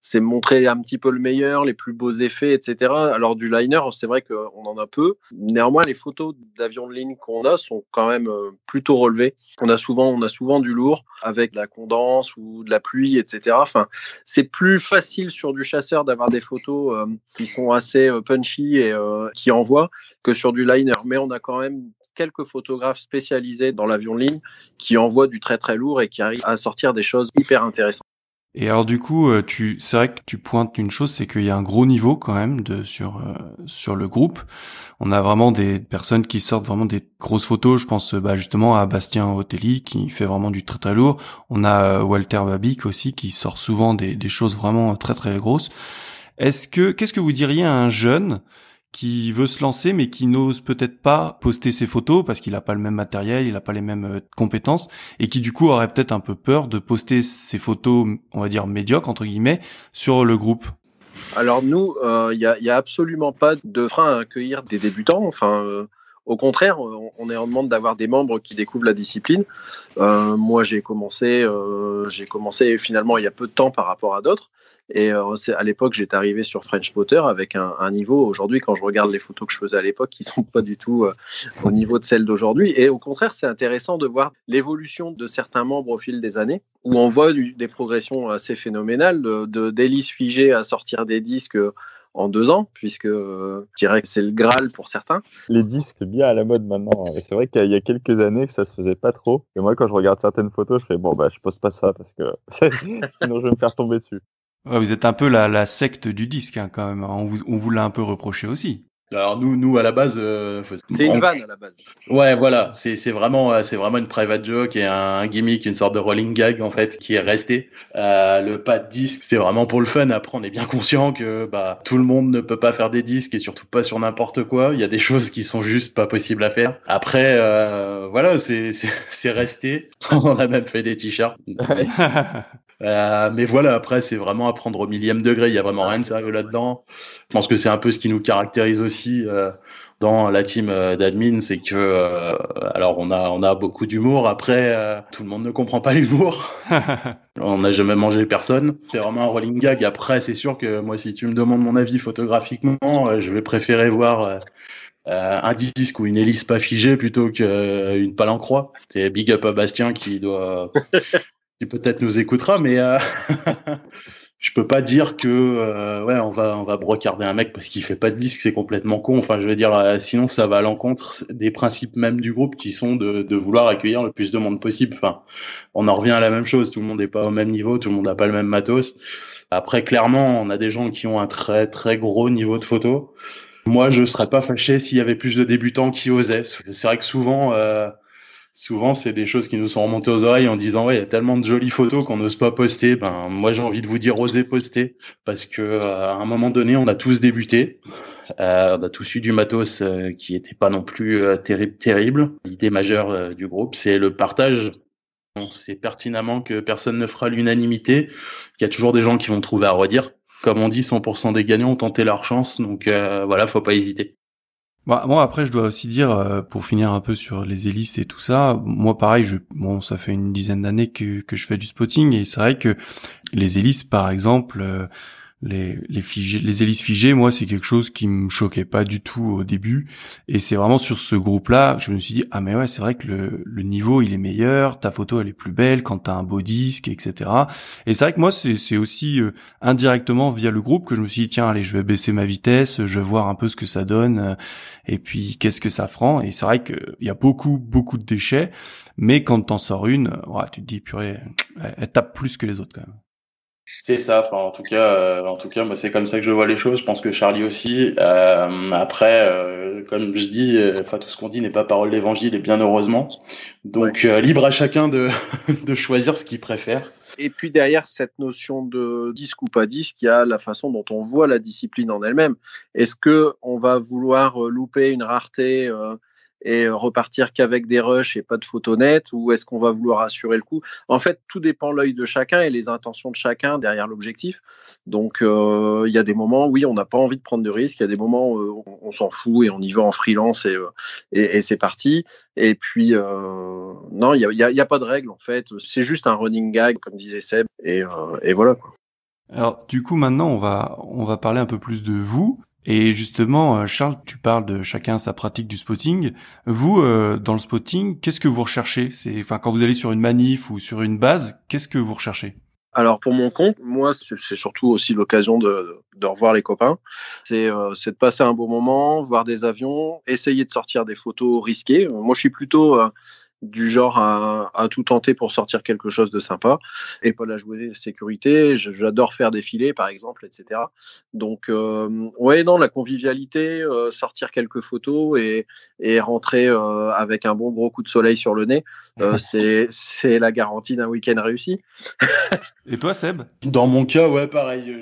c'est montrer un petit peu le meilleur, les plus beaux effets, etc. Alors du liner, c'est vrai qu'on en a peu. Néanmoins, les photos d'avions de ligne qu'on a sont quand même plutôt relevées. On a souvent du lourd avec de la condense ou de la pluie, etc. Enfin, c'est plus facile sur du chasseur d'avoir des photos qui sont assez punchy et qui envoient que sur du liner. Mais on a quand même quelques photographes spécialisés dans l'avion de ligne qui envoient du très très lourd et qui arrivent à sortir des choses hyper intéressantes. Et alors du coup, c'est vrai que tu pointes une chose, c'est qu'il y a un gros niveau quand même sur le groupe. On a vraiment des personnes qui sortent vraiment des grosses photos. Je pense justement à Bastien Otelli qui fait vraiment du très très lourd. On a Walter Babic aussi qui sort souvent des choses vraiment très très grosses. Qu'est-ce que vous diriez à un jeune qui veut se lancer mais qui n'ose peut-être pas poster ses photos parce qu'il n'a pas le même matériel, il n'a pas les mêmes compétences, et qui du coup aurait peut-être un peu peur de poster ses photos, on va dire médiocres entre guillemets, sur le groupe? Alors nous, il n'y a absolument pas de frein à accueillir des débutants. Enfin, au contraire, on est en demande d'avoir des membres qui découvrent la discipline. Moi, j'ai commencé finalement il y a peu de temps par rapport à d'autres. Et à l'époque, j'étais arrivé sur French Spotter avec un niveau, aujourd'hui, quand je regarde les photos que je faisais à l'époque, qui ne sont pas du tout au niveau de celles d'aujourd'hui. Et au contraire, c'est intéressant de voir l'évolution de certains membres au fil des années, où on voit des progressions assez phénoménales, d'hélices figées à sortir des disques en 2 ans, puisque je dirais que c'est le Graal pour certains. Les disques, c'est bien à la mode maintenant. Et c'est vrai qu'il y a quelques années que ça se faisait pas trop. Et moi, quand je regarde certaines photos, je fais « bon, bah, je pose pas ça, parce que sinon je vais me faire tomber dessus ». Ouais, vous êtes un peu la secte du disque, hein, quand même. On vous l'a un peu reproché aussi. Alors nous à la base, c'est une vanne à la base. Ouais, voilà, c'est vraiment une private joke et un gimmick, une sorte de rolling gag en fait qui est resté. Le pas de disque, c'est vraiment pour le fun. Après, on est bien conscient que tout le monde ne peut pas faire des disques et surtout pas sur n'importe quoi. Il y a des choses qui sont juste pas possibles à faire. Après, voilà, c'est resté. On a même fait des t-shirts. Ouais. Mais voilà, après, c'est vraiment à prendre au 1/1000e degré. Il y a vraiment rien de sérieux là-dedans. Je pense que c'est un peu ce qui nous caractérise aussi dans la team d'admin, c'est que alors on a beaucoup d'humour. Après, tout le monde ne comprend pas l'humour. On n'a jamais mangé personne. C'est vraiment un rolling gag. Après, c'est sûr que moi, si tu me demandes mon avis photographiquement, je vais préférer voir un disque ou une hélice pas figée plutôt qu'une palencroix. C'est big up à Bastien qui doit. Qui peut-être nous écoutera, mais je peux pas dire que on va brocarder un mec parce qu'il fait pas de disque, c'est complètement con. Enfin, je veux dire, sinon ça va à l'encontre des principes même du groupe qui sont de vouloir accueillir le plus de monde possible. Enfin, on en revient à la même chose. Tout le monde n'est pas au même niveau, tout le monde n'a pas le même matos. Après, clairement, on a des gens qui ont un très très gros niveau de photo. Moi, je serais pas fâché s'il y avait plus de débutants qui osaient. C'est vrai que souvent, c'est des choses qui nous sont remontées aux oreilles en disant « ouais, il y a tellement de jolies photos qu'on n'ose pas poster ». Ben, moi, j'ai envie de vous dire « osez poster » parce que à un moment donné, on a tous débuté. On a tous eu du matos qui n'était pas non plus terrible. L'idée majeure du groupe, c'est le partage. On sait pertinemment que personne ne fera l'unanimité, qu'il y a toujours des gens qui vont trouver à redire. Comme on dit, 100% des gagnants ont tenté leur chance, donc voilà, faut pas hésiter. Bon, après, je dois aussi dire, pour finir un peu sur les hélices et tout ça, moi, pareil, ça fait une dizaine d'années que je fais du spotting, et c'est vrai que les hélices, par exemple, les hélices figées, moi, c'est quelque chose qui me choquait pas du tout au début, et c'est vraiment sur ce groupe-là, je me suis dit, ah, mais ouais, c'est vrai que le niveau, il est meilleur, ta photo, elle est plus belle quand t'as un beau disque, etc. Et c'est vrai que moi, c'est aussi indirectement via le groupe que je me suis dit, tiens, allez, je vais baisser ma vitesse, je vais voir un peu ce que ça donne, et puis, qu'est-ce que ça prend? Et c'est vrai qu'il y a beaucoup, beaucoup de déchets, mais quand t'en sors une, ouais, tu te dis, purée, elle tape plus que les autres, quand même. C'est ça, enfin en tout cas moi c'est comme ça que je vois les choses, je pense que Charlie aussi. Après comme je dis, tout ce qu'on dit n'est pas parole d'évangile et bien heureusement. Donc libre à chacun de choisir ce qu'il préfère. Et puis derrière cette notion de disque ou pas disque, il y a la façon dont on voit la discipline en elle-même. Est-ce que on va vouloir louper une rareté et repartir qu'avec des rushs et pas de photos nettes, ou est-ce qu'on va vouloir assurer le coup? En fait, tout dépend de l'œil de chacun et les intentions de chacun derrière l'objectif. Donc, il y a des moments, oui, on n'a pas envie de prendre de risques, il y a des moments, on s'en fout et on y va en freelance et c'est parti. Et puis, non, il n'y a pas de règle, en fait. C'est juste un running gag, comme disait Seb, et voilà. Alors, du coup, maintenant, on va parler un peu plus de vous. Et justement, Charles, tu parles de chacun sa pratique du spotting. Vous, dans le spotting, qu'est-ce que vous recherchez? Quand vous allez sur une manif ou sur une base, qu'est-ce que vous recherchez? Alors, pour mon compte, moi, c'est surtout aussi l'occasion de revoir les copains. C'est de passer un beau moment, voir des avions, essayer de sortir des photos risquées. Moi, je suis plutôt du genre à tout tenter pour sortir quelque chose de sympa et pas la jouer sécurité. J'adore faire des filets, par exemple, etc. Donc, la convivialité, sortir quelques photos et rentrer avec un bon gros coup de soleil sur le nez, c'est la garantie d'un week-end réussi. Et toi, Seb? Dans mon cas, ouais, pareil.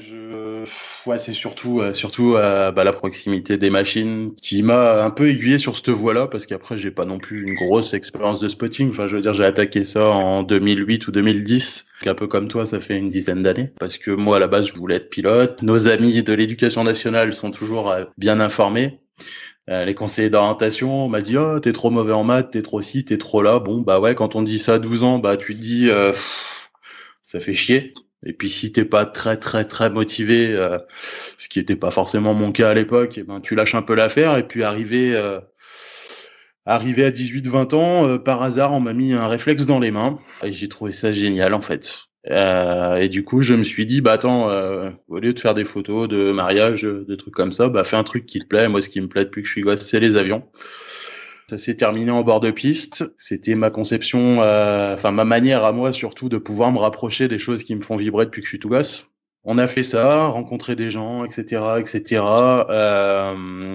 C'est surtout la proximité des machines qui m'a un peu aiguillé sur cette voie-là parce qu'après, j'ai pas non plus une grosse expérience de spotting. Enfin, je veux dire, j'ai attaqué ça en 2008 ou 2010. Un peu comme toi, ça fait une dizaine d'années. Parce que moi, à la base, je voulais être pilote. Nos amis de l'éducation nationale sont toujours bien informés. Les conseillers d'orientation m'a dit « Oh, t'es trop mauvais en maths, t'es trop ci, t'es trop là. » Bon, bah ouais, quand on dit ça à 12 ans, bah tu te dis « Ça fait chier. » Et puis si t'es pas très très très motivé, ce qui était pas forcément mon cas à l'époque, eh ben tu lâches un peu l'affaire. Et puis arrivé à 18-20 ans, par hasard on m'a mis un réflexe dans les mains et j'ai trouvé ça génial en fait. Et du coup je me suis dit bah attends, au lieu de faire des photos de mariage, de trucs comme ça, bah fais un truc qui te plaît. Et moi ce qui me plaît depuis que je suis gosse, c'est les avions. Ça s'est terminé en bord de piste. C'était ma conception, ma manière à moi surtout de pouvoir me rapprocher des choses qui me font vibrer depuis que je suis tout gosse. On a fait ça, rencontré des gens, etc., etc.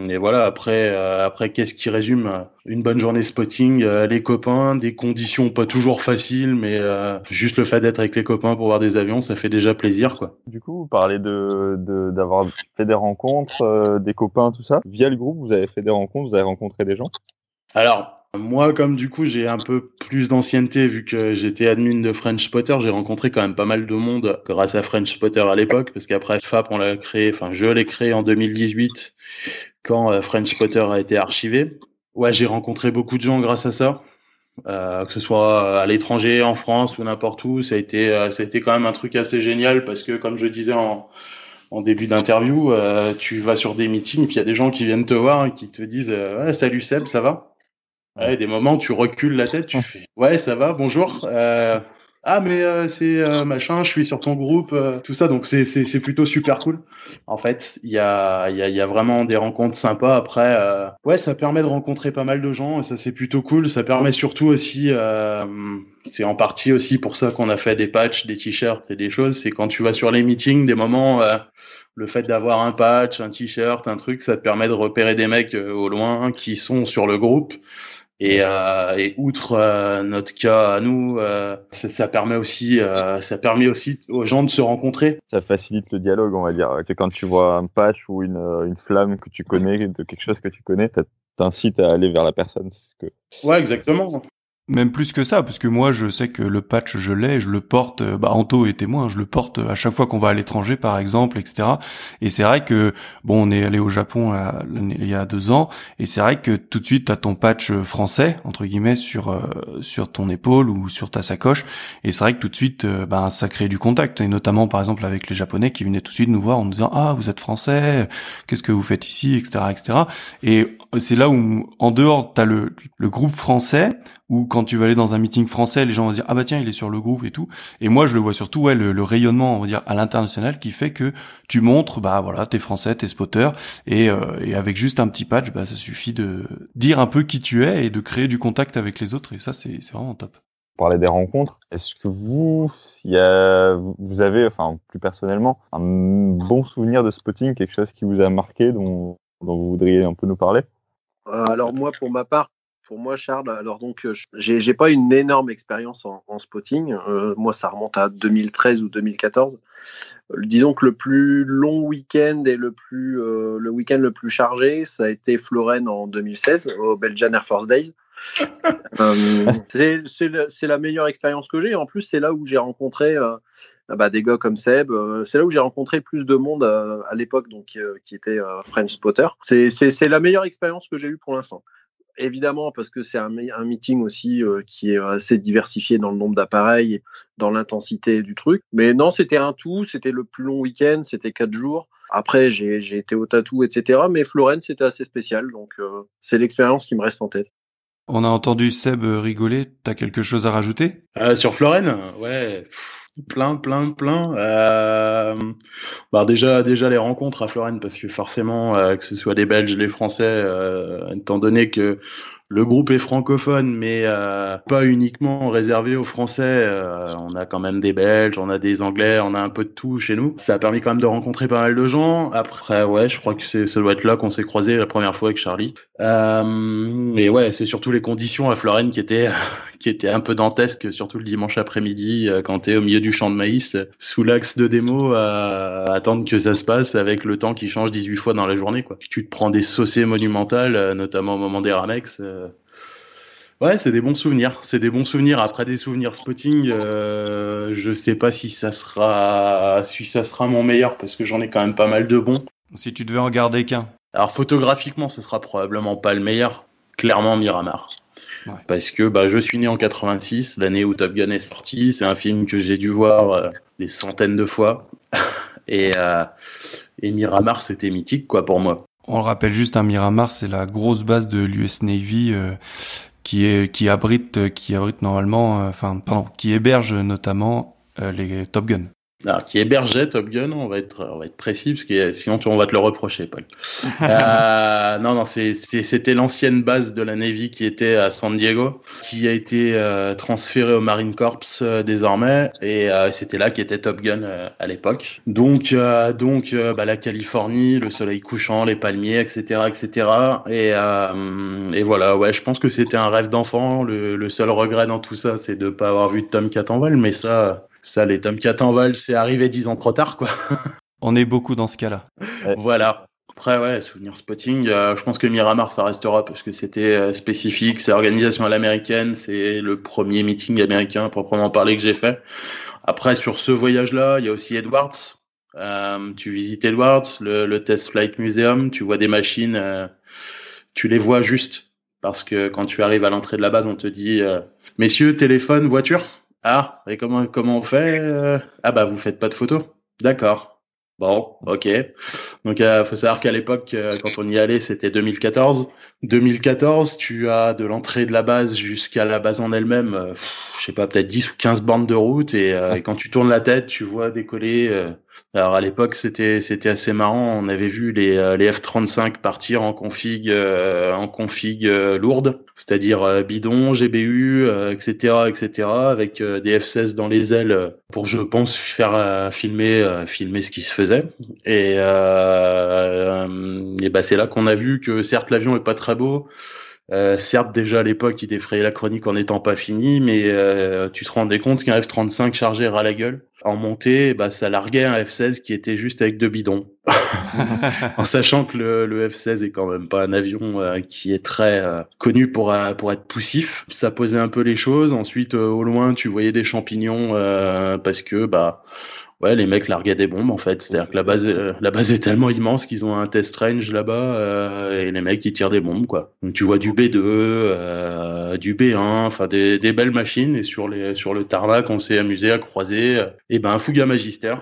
Et voilà. Après, qu'est-ce qui résume une bonne journée spotting? Les copains, des conditions pas toujours faciles, mais juste le fait d'être avec les copains pour voir des avions, ça fait déjà plaisir, quoi. Du coup, vous parlez d'avoir fait des rencontres, des copains, tout ça. Via le groupe, vous avez fait des rencontres, vous avez rencontré des gens. Alors, moi, comme du coup, j'ai un peu plus d'ancienneté vu que j'étais admin de French Spotter, j'ai rencontré quand même pas mal de monde grâce à French Spotter à l'époque, parce qu'après FAP, je l'ai créé en 2018 quand French Spotter a été archivé. Ouais, j'ai rencontré beaucoup de gens grâce à ça, que ce soit à l'étranger, en France ou n'importe où. Ça a été quand même un truc assez génial parce que, comme je disais en début d'interview, tu vas sur des meetings et puis il y a des gens qui viennent te voir et qui te disent « Salut Seb, ça va ?» Ouais, des moments, tu recules la tête, tu fais « Ouais, ça va, bonjour. Ah, mais c'est machin, je suis sur ton groupe, tout ça. » Donc, c'est plutôt super cool. En fait, il y a vraiment des rencontres sympas. Après, ouais, ça permet de rencontrer pas mal de gens et ça, c'est plutôt cool. Ça permet surtout aussi... c'est en partie aussi pour ça qu'on a fait des patchs, des t-shirts et des choses. C'est quand tu vas sur les meetings, des moments... Le fait d'avoir un patch, un t-shirt, un truc, ça te permet de repérer des mecs au loin qui sont sur le groupe. Et outre notre cas à nous, ça permet aussi aux gens de se rencontrer. Ça facilite le dialogue, on va dire. C'est quand tu vois un patch ou une flamme que tu connais, de quelque chose que tu connais, ça t'incite à aller vers la personne. Ouais, exactement. Même plus que ça, parce que moi je sais que le patch je l'ai, je le porte, Anto est témoin, je le porte à chaque fois qu'on va à l'étranger par exemple, etc. Et c'est vrai que, on est allé au Japon il y a 2 ans, et c'est vrai que tout de suite t'as ton patch français, entre guillemets, sur ton épaule ou sur ta sacoche, et c'est vrai que tout de suite ça crée du contact, et notamment par exemple avec les Japonais qui venaient tout de suite nous voir en nous disant « Ah, vous êtes français, qu'est-ce que vous faites ici ?» etc. etc. Et c'est là où, en dehors, t'as le groupe français, où quand tu vas aller dans un meeting français, les gens vont se dire « Ah bah tiens, il est sur le groupe et tout ». Et moi, je le vois surtout, le rayonnement, on va dire, à l'international qui fait que tu montres, t'es français, t'es spotter, et avec juste un petit patch, ça suffit de dire un peu qui tu es et de créer du contact avec les autres. Et ça, c'est vraiment top. Vous parlez des rencontres. Est-ce que vous avez, plus personnellement, un bon souvenir de spotting, quelque chose qui vous a marqué, dont vous voudriez un peu nous parler ? Alors moi, pour moi, Charles, alors donc j'ai pas une énorme expérience en spotting. Moi, ça remonte à 2013 ou 2014. Disons que le plus long week-end et le week-end le plus chargé, ça a été Florène en 2016 au Belgian Air Force Days. C'est la meilleure expérience que j'ai. En plus, c'est là où j'ai rencontré des gars comme Seb. C'est là où j'ai rencontré plus de monde à l'époque, donc qui était French Spotter. C'est la meilleure expérience que j'ai eue pour l'instant. Évidemment, parce que c'est un meeting aussi qui est assez diversifié dans le nombre d'appareils et dans l'intensité du truc. Mais non, c'était un tout. C'était le plus long week-end. C'était 4 jours. Après, j'ai été au tatou, etc. Mais Florène, c'était assez spécial. Donc, c'est l'expérience qui me reste en tête. On a entendu Seb rigoler. T'as quelque chose à rajouter sur Florène? Ouais, plein. Déjà les rencontres à Florène, parce que forcément, que ce soit les Belges, les Français, étant donné que le groupe est francophone, mais pas uniquement réservé aux Français. On a quand même des Belges, on a des Anglais, on a un peu de tout chez nous. Ça a permis quand même de rencontrer pas mal de gens. Après, ouais, je crois que ça doit être là qu'on s'est croisés la première fois avec Charlie. Mais ouais, c'est surtout les conditions à Florène qui étaient un peu dantesques, surtout le dimanche après-midi, quand t'es au milieu du champ de maïs, sous l'axe de démo, à attendre que ça se passe avec le temps qui change 18 fois dans la journée, quoi. Tu te prends des saucées monumentales, notamment au moment des Ramex. Ouais, c'est des bons souvenirs. C'est des bons souvenirs. Après des souvenirs spotting, je sais pas si ça sera mon meilleur, parce que j'en ai quand même pas mal de bons. Si tu devais en garder qu'un. Alors photographiquement, ce sera probablement pas le meilleur. Clairement Miramar. Ouais. Parce que je suis né en 86, l'année où Top Gun est sorti. C'est un film que j'ai dû voir des centaines de fois. Et Miramar, c'était mythique quoi pour moi. On le rappelle juste, Miramar, c'est la grosse base de l'US Navy qui abrite normalement, qui héberge notamment les Top Gun. Alors, qui hébergeait Top Gun, on va être précis, parce que sinon on va te le reprocher, Paul. Non, c'était l'ancienne base de la Navy qui était à San Diego, qui a été transférée au Marine Corps désormais, et c'était là qu'était Top Gun à l'époque. Donc, la Californie, le soleil couchant, les palmiers, etc., etc. Et voilà, ouais, je pense que c'était un rêve d'enfant. Le seul regret dans tout ça, c'est de pas avoir vu de Tomcat en vol, mais ça, les Tomcat en vol, c'est arrivé 10 ans trop tard, quoi. On est beaucoup dans ce cas-là. Voilà. Après, ouais, souvenir spotting, je pense que Miramar, ça restera parce que c'était spécifique, c'est organisation à l'américaine, c'est le premier meeting américain proprement parlé que j'ai fait. Après, sur ce voyage-là, il y a aussi Edwards. Tu visites Edwards, le Test Flight Museum, tu vois des machines, tu les vois juste parce que quand tu arrives à l'entrée de la base, on te dit « Messieurs, téléphone, voiture ?» Ah, et comment on fait ? Ah bah, vous faites pas de photos ? D'accord. Bon, ok. Donc, faut savoir qu'à l'époque, quand on y allait, c'était 2014. 2014, tu as de l'entrée de la base jusqu'à la base en elle-même, je sais pas, peut-être 10 ou 15 bornes de route. Et quand tu tournes la tête, tu vois décoller. Alors, à l'époque, c'était assez marrant. On avait vu les F-35 partir en config lourde, c'est-à-dire bidon, GBU, etc., etc., avec des F-16 dans les ailes pour, je pense, faire filmer ce qui se faisait. Et c'est là qu'on a vu que certes l'avion est pas très beau, certes déjà à l'époque il défrayait la chronique en n'étant pas fini, mais tu te rendais compte qu'un F-35 chargé ras la gueule en montée, ça larguait un F-16 qui était juste avec deux bidons, en sachant que le F-16 est quand même pas un avion qui est très connu pour être poussif. Ça posait un peu les choses. Ensuite au loin tu voyais des champignons parce que ouais, les mecs larguaient des bombes, en fait. C'est-à-dire que la base est tellement immense qu'ils ont un test range là-bas, et les mecs, ils tirent des bombes, quoi. Donc, tu vois du B2, du B1, des belles machines, et sur le tarmac, on s'est amusé à croiser, un Fouga Magister.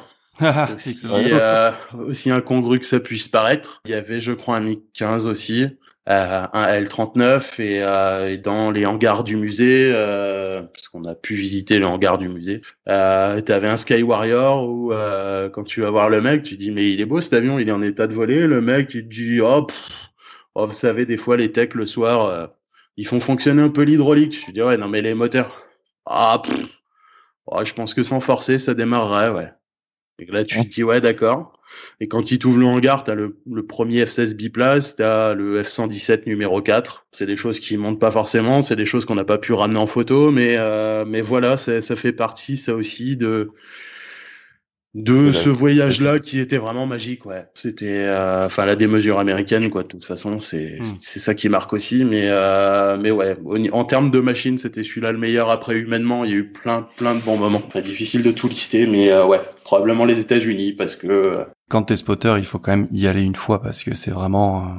Aussi incongru que ça puisse paraître. Il y avait, je crois, un MiG-15 aussi, un L-39, et dans les hangars du musée, parce qu'on a pu visiter les hangars du musée, t'avais un Sky Warrior où quand tu vas voir le mec, tu dis mais il est beau cet avion, il est en état de voler. Le mec il te dit vous savez des fois les techs le soir ils font fonctionner un peu l'hydraulique. Je dis ouais non mais les moteurs je pense que sans forcer ça démarrerait ouais. Et là, tu te dis, ouais, d'accord. Et quand il t'ouvre le hangar, t'as le premier F-16 biplace, t'as le F-117 numéro 4. C'est des choses qui montent pas forcément, c'est des choses qu'on n'a pas pu ramener en photo, mais voilà, ça fait partie, ça aussi, de ce voyage-là qui était vraiment magique, ouais. C'était, la démesure américaine, quoi. De toute façon, c'est ça qui marque aussi, mais ouais. En termes de machines, c'était celui-là le meilleur. Après, humainement, il y a eu plein de bons moments. C'est difficile de tout lister, mais ouais. Probablement les États-Unis parce que. Quand t'es spotter, il faut quand même y aller une fois parce que c'est vraiment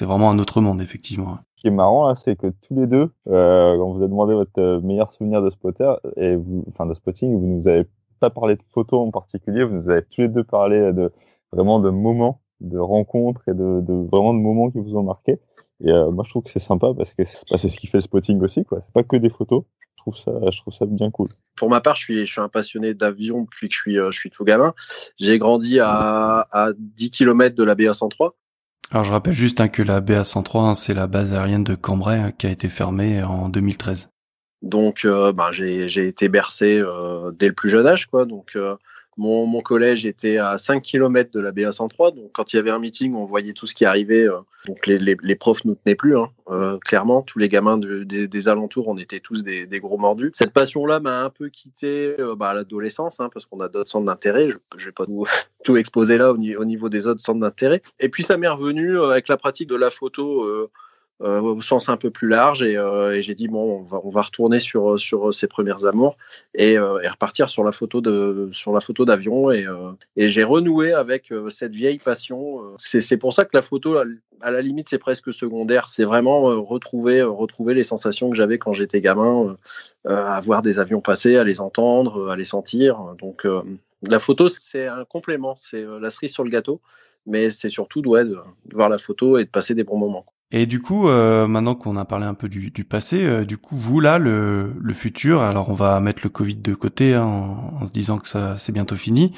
un autre monde, effectivement. Ce qui est marrant là, c'est que tous les deux, quand vous a demandé votre meilleur souvenir de spotter et de spotting, vous nous avez pas parlé de photos en particulier, vous nous avez tous les deux parlé de moments, de rencontres et de moments qui vous ont marqué. Et moi, je trouve que c'est sympa parce que c'est ce qui fait le spotting aussi, quoi. C'est pas que des photos. Je trouve ça bien cool. Pour ma part, je suis un passionné d'avion depuis que je suis tout gamin. J'ai grandi à 10 km de la BA-103. Alors, je rappelle juste que la BA-103, c'est la base aérienne de Cambrai qui a été fermée en 2013. Donc, j'ai été bercé dès le plus jeune âge, quoi. Donc, mon collège était à 5 km de la BA-103. Donc, quand il y avait un meeting, on voyait tout ce qui arrivait. Donc, les profs nous tenaient plus, hein. Clairement, tous les gamins des alentours, on était tous des gros mordus. Cette passion-là m'a un peu quitté à l'adolescence, hein, parce qu'on a d'autres centres d'intérêt. Je vais pas tout exposer là au niveau des autres centres d'intérêt. Et puis, ça m'est revenu avec la pratique de la photo au sens un peu plus large, et j'ai dit bon, on va retourner sur ses premiers amours et repartir sur la photo d'avion, et j'ai renoué avec cette vieille passion. C'est pour ça que la photo, à la limite, c'est presque secondaire. C'est vraiment retrouver les sensations que j'avais quand j'étais gamin, à voir des avions passer, à les entendre, à les sentir. Donc la photo, c'est un complément, c'est la cerise sur le gâteau, mais c'est surtout de voir la photo et de passer des bons moments. Et du coup, maintenant qu'on a parlé un peu du passé, du coup, vous, là, le futur, alors on va mettre le Covid de côté, hein, en se disant que ça, c'est bientôt fini.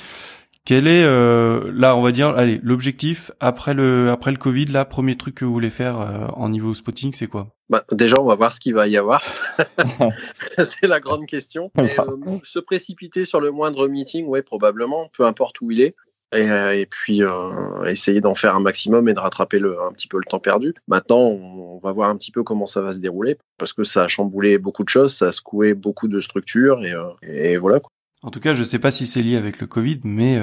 Quel est, là, on va dire, allez, l'objectif après le Covid, là, premier truc que vous voulez faire en niveau spotting, c'est quoi ? Bah, déjà, on va voir ce qu'il va y avoir. C'est la grande question. Et, se précipiter sur le moindre meeting, oui, probablement, peu importe où il est. Et puis essayer d'en faire un maximum et de rattraper un petit peu le temps perdu. Maintenant, on va voir un petit peu comment ça va se dérouler, parce que ça a chamboulé beaucoup de choses, ça a secoué beaucoup de structures, et voilà, quoi. En tout cas, je sais pas si c'est lié avec le Covid, mais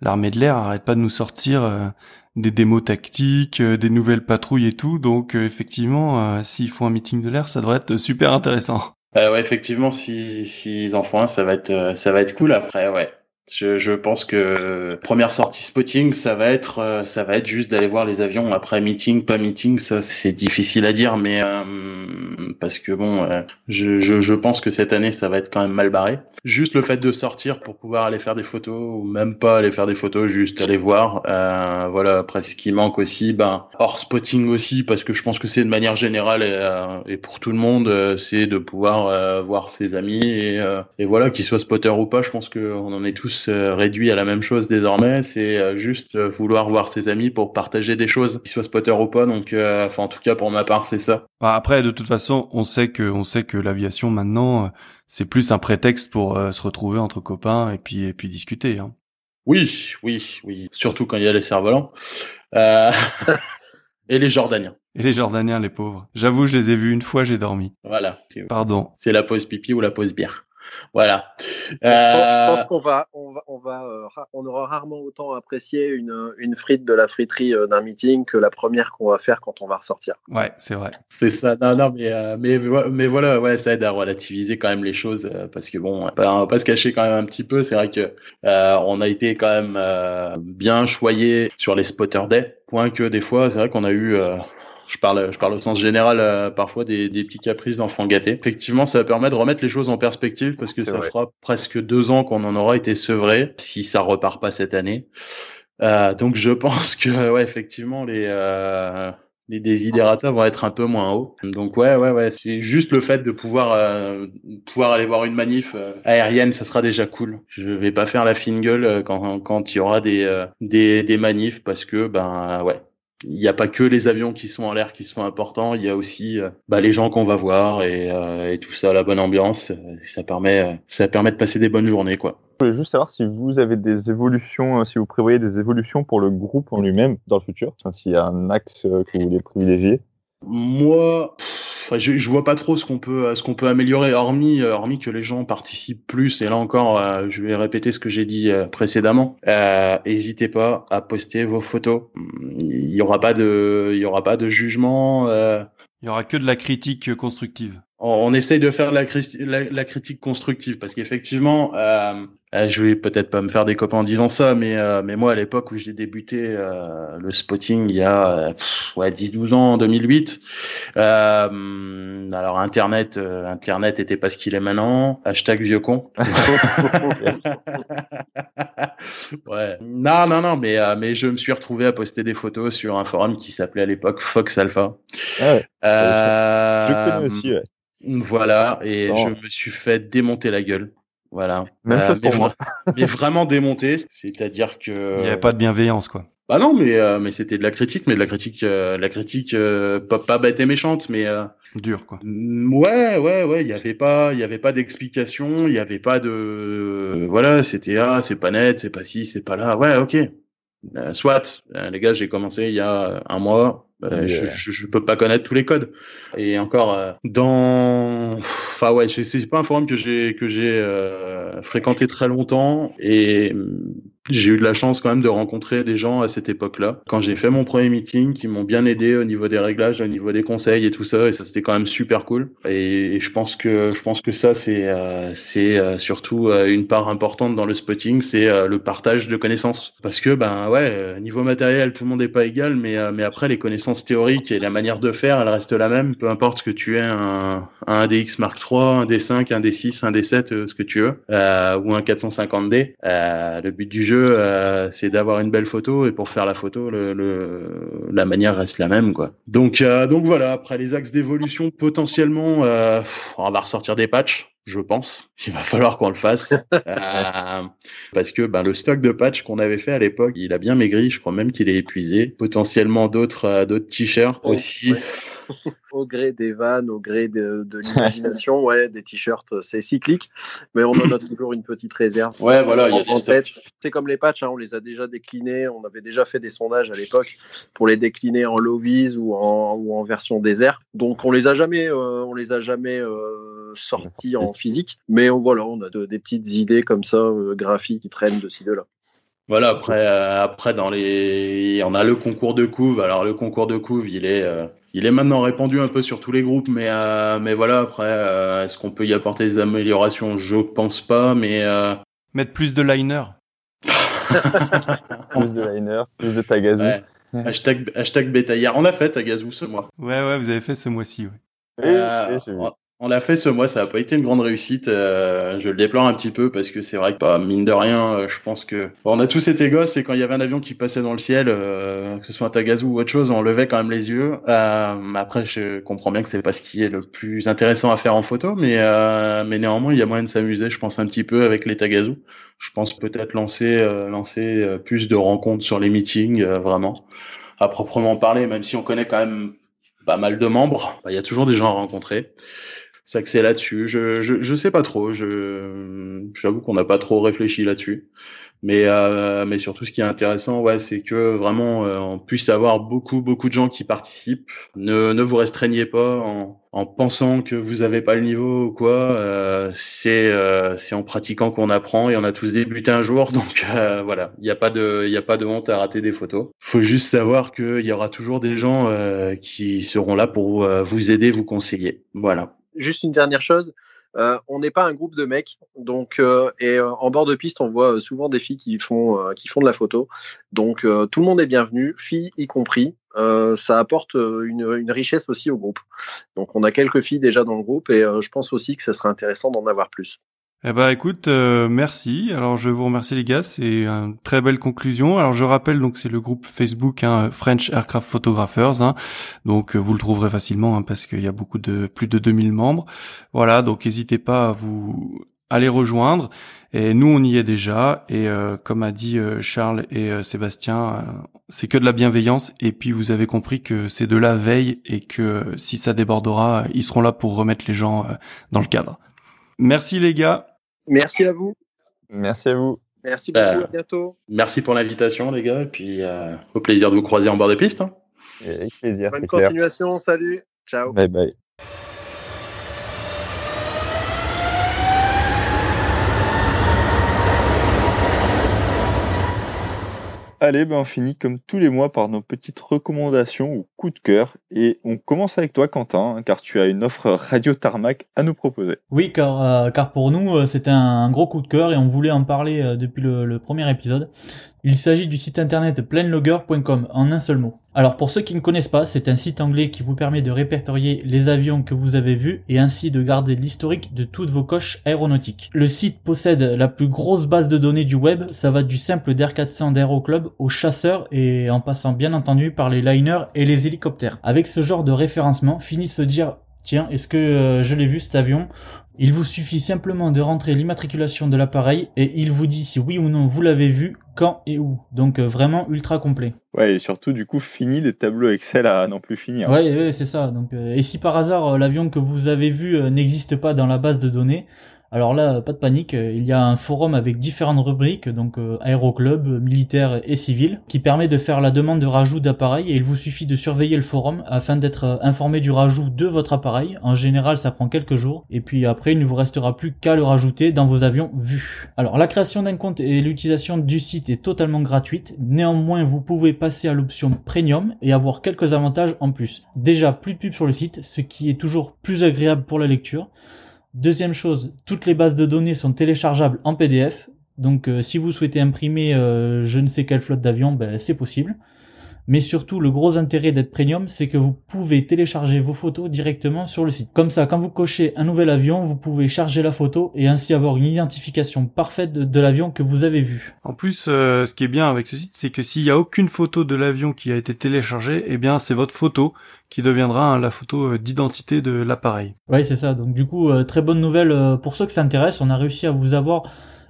l'armée de l'air arrête pas de nous sortir des démos tactiques, des nouvelles patrouilles et tout. Donc effectivement, s'ils font un meeting de l'air, ça devrait être super intéressant. Ouais, effectivement, s'ils en font un, ça va être cool après, ouais. Je pense que première sortie spotting, ça va être juste d'aller voir les avions. Après meeting, pas meeting, ça c'est difficile à dire, mais parce que bon, je pense que cette année ça va être quand même mal barré. Juste le fait de sortir pour pouvoir aller faire des photos, ou même pas aller faire des photos, juste aller voir. Voilà, après ce qui manque aussi, hors spotting aussi, parce que je pense que c'est de manière générale et pour tout le monde, c'est de pouvoir voir ses amis et voilà, qu'ils soient spotter ou pas, je pense qu'on en est tous réduit à la même chose désormais, c'est juste vouloir voir ses amis pour partager des choses, qu'ils soient spotter ou pas. Donc, enfin, en tout cas pour ma part, c'est ça. Après, de toute façon, on sait que l'aviation maintenant, c'est plus un prétexte pour se retrouver entre copains et puis discuter. Hein. Oui. Surtout quand il y a les cerfs-volants et les Jordaniens. Et les Jordaniens, les pauvres. J'avoue, je les ai vus une fois, j'ai dormi. Voilà. Pardon. C'est la pause pipi ou la pause bière. Voilà. Je pense qu'on aura rarement autant apprécié une frite de la friterie d'un meeting que la première qu'on va faire quand on va ressortir. Ouais, c'est vrai. C'est ça. Non, mais voilà, ouais, ça aide à relativiser quand même les choses, parce que bon, on va pas se cacher quand même un petit peu. C'est vrai que on a été quand même bien choyé sur les spotter day. Point que des fois, c'est vrai qu'on a eu. Je parle au sens général, parfois des petits caprices d'enfants gâtés. Effectivement, ça permet de remettre les choses en perspective, parce que ça fera presque 2 ans qu'on en aura été sevrés, si ça repart pas cette année. Donc je pense que, ouais, effectivement, les désidérata vont être un peu moins hauts. Donc ouais, c'est juste le fait de pouvoir aller voir une manif aérienne, ça sera déjà cool. Je vais pas faire la fine gueule quand il y aura des manifs, parce que ouais. Il n'y a pas que les avions qui sont en l'air qui sont importants, il y a aussi les gens qu'on va voir et tout ça, la bonne ambiance, ça permet de passer des bonnes journées, quoi. Je voulais juste savoir si vous avez des évolutions, si vous prévoyez des évolutions pour le groupe en lui-même dans le futur, enfin, s'il y a un axe que vous voulez privilégier. Moi, je vois pas trop ce qu'on peut améliorer, hormis que les gens participent plus. Et là encore, je vais répéter ce que j'ai dit précédemment. Hésitez pas à poster vos photos. Il y aura pas de jugement. Il y aura que de la critique constructive. On essaye de faire la critique constructive, parce qu'effectivement, je vais peut-être pas me faire des copains en disant ça, mais moi à l'époque où j'ai débuté le spotting il y a 10-12 ans, en 2008, alors internet était pas ce qu'il est maintenant, #vieuxcon. Ouais. Non, mais je me suis retrouvé à poster des photos sur un forum qui s'appelait à l'époque Fox Alpha. Ah ouais. Je connais aussi, ouais. Voilà, et non. Je me suis fait démonter la gueule. Voilà. Mais vraiment démonter, c'est-à-dire que il n'y avait pas de bienveillance, quoi. Bah non, mais c'était de la critique, pas bête et méchante, mais dure, quoi. Ouais, il y avait pas d'explication, il y avait pas de voilà, c'était c'est pas net, c'est pas ci, c'est pas là. Ouais, OK. Soit, les gars, j'ai commencé il y a un mois. Je peux pas connaître tous les codes, et encore c'est pas un forum que j'ai fréquenté très longtemps, et J'ai eu de la chance quand même de rencontrer des gens à cette époque-là. Quand j'ai fait mon premier meeting, qui m'ont bien aidé au niveau des réglages, au niveau des conseils et tout ça, et ça c'était quand même super cool. Et je pense que ça c'est surtout une part importante dans le spotting, c'est le partage de connaissances. Parce que ben ouais, niveau matériel, tout le monde n'est pas égal, mais après les connaissances théoriques et la manière de faire, elle reste la même, peu importe que tu aies un DX Mark III, un D5, un D6, un D7, ce que tu veux, ou un 450D. Le but du jeu, c'est d'avoir une belle photo, et pour faire la photo la manière reste la même quoi. Donc voilà, après les axes d'évolution potentiellement on va ressortir des patchs. Je pense, il va falloir qu'on le fasse parce que le stock de patch qu'on avait fait à l'époque, il a bien maigri. Je crois même qu'il est épuisé. Potentiellement d'autres t-shirts aussi. Ouais. Au gré des vannes, au gré de l'imagination, ouais, des t-shirts, c'est cyclique, mais on en a toujours une petite réserve. Ouais, voilà, il y a en tête. C'est comme les patchs, hein, on les a déjà déclinés. On avait déjà fait des sondages à l'époque pour les décliner en lovies ou en version désert. Donc on les a jamais sortis en physique, mais on a des petites idées comme ça, graphiques qui traînent de ci de là. Voilà, après on a le concours de couve. Alors le concours de couve, il est maintenant répandu un peu sur tous les groupes, mais voilà, après est-ce qu'on peut y apporter des améliorations? Je pense pas, mais mettre plus de liner. Plus de liner, plus de tagazou. Ouais. hashtag bétaillard. On l'a fait tagazou ce mois. Ouais, vous avez fait ce mois-ci. Ouais. On l'a fait ce mois, ça n'a pas été une grande réussite. Je le déplore un petit peu parce que c'est vrai que mine de rien, je pense que on a tous été gosses et quand il y avait un avion qui passait dans le ciel, que ce soit un Tagazou ou autre chose, on levait quand même les yeux. Après, je comprends bien que c'est pas ce qui est le plus intéressant à faire en photo, mais néanmoins, il y a moyen de s'amuser, je pense un petit peu avec les Tagazou. Je pense peut-être lancer plus de rencontres sur les meetings, vraiment à proprement parler, même si on connaît quand même pas mal de membres. Il y a toujours des gens à rencontrer. S'axer là-dessus, je sais pas trop. J'avoue qu'on n'a pas trop réfléchi là-dessus, mais surtout ce qui est intéressant, ouais, c'est que vraiment on puisse avoir beaucoup de gens qui participent. Ne vous restreignez pas en pensant que vous avez pas le niveau ou quoi. C'est en pratiquant qu'on apprend, et on a tous débuté un jour, donc voilà. Il y a pas de honte à rater des photos. Faut juste savoir que il y aura toujours des gens qui seront là pour vous aider, vous conseiller. Voilà. Juste une dernière chose, on n'est pas un groupe de mecs, donc en bord de piste, on voit souvent des filles qui font de la photo. Donc tout le monde est bienvenu, filles y compris. Ça apporte une richesse aussi au groupe. Donc on a quelques filles déjà dans le groupe, et je pense aussi que ça serait intéressant d'en avoir plus. Eh ben écoute, merci. Alors je vous remercie les gars, c'est une très belle conclusion. Alors je rappelle, donc c'est le groupe Facebook French Aircraft Photographers, donc vous le trouverez facilement parce qu'il y a plus de 2000 membres. Voilà, donc n'hésitez pas à les rejoindre. Et nous on y est déjà, et comme a dit Charles et Sébastien, c'est que de la bienveillance, et puis vous avez compris que c'est de la veille, et que si ça débordera, ils seront là pour remettre les gens dans le cadre. Merci les gars. Merci à vous. Merci à vous. Merci beaucoup, à bientôt. Merci pour l'invitation les gars, et puis au plaisir de vous croiser en bord de piste. Avec plaisir. Bonne continuation, clair. Salut. Ciao. Bye bye. Allez, on finit comme tous les mois par nos petites recommandations ou coups de cœur, et on commence avec toi Quentin, car tu as une offre Radio Tarmac à nous proposer. Oui, car pour nous c'était un gros coup de cœur, et on voulait en parler depuis le premier épisode. Il s'agit du site internet pleinlogger.com, en un seul mot. Alors pour ceux qui ne connaissent pas, c'est un site anglais qui vous permet de répertorier les avions que vous avez vus, et ainsi de garder l'historique de toutes vos coches aéronautiques. Le site possède la plus grosse base de données du web, ça va du simple DR400 d'Aéroclub aux chasseurs, et en passant bien entendu par les liners et les hélicoptères. Avec ce genre de référencement, fini de se dire « Tiens, est-ce que je l'ai vu cet avion ?» Il vous suffit simplement de rentrer l'immatriculation de l'appareil, et il vous dit si oui ou non vous l'avez vu, quand et où. Donc vraiment ultra complet. Ouais, et surtout du coup fini les tableaux Excel à non plus finir. Ouais, c'est ça. Donc et si par hasard l'avion que vous avez vu n'existe pas dans la base de données, Alors là, pas de panique, il y a un forum avec différentes rubriques, donc aéroclub, militaire et civil, qui permet de faire la demande de rajout d'appareil, et il vous suffit de surveiller le forum afin d'être informé du rajout de votre appareil. En général, ça prend quelques jours, et puis après, il ne vous restera plus qu'à le rajouter dans vos avions vus. Alors la création d'un compte et l'utilisation du site est totalement gratuite, néanmoins vous pouvez passer à l'option premium et avoir quelques avantages en plus. Déjà, plus de pubs sur le site, ce qui est toujours plus agréable pour la lecture. Deuxième chose, toutes les bases de données sont téléchargeables en PDF, donc si vous souhaitez imprimer je ne sais quelle flotte d'avions, ben, c'est possible. Mais surtout, le gros intérêt d'être premium, c'est que vous pouvez télécharger vos photos directement sur le site. Comme ça, quand vous cochez un nouvel avion, vous pouvez charger la photo et ainsi avoir une identification parfaite de l'avion que vous avez vu. En plus, ce qui est bien avec ce site, c'est que s'il n'y a aucune photo de l'avion qui a été téléchargée, eh bien c'est votre photo qui deviendra la photo d'identité de l'appareil. Oui, c'est ça. Donc du coup, très bonne nouvelle pour ceux que ça intéresse. On a réussi à vous avoir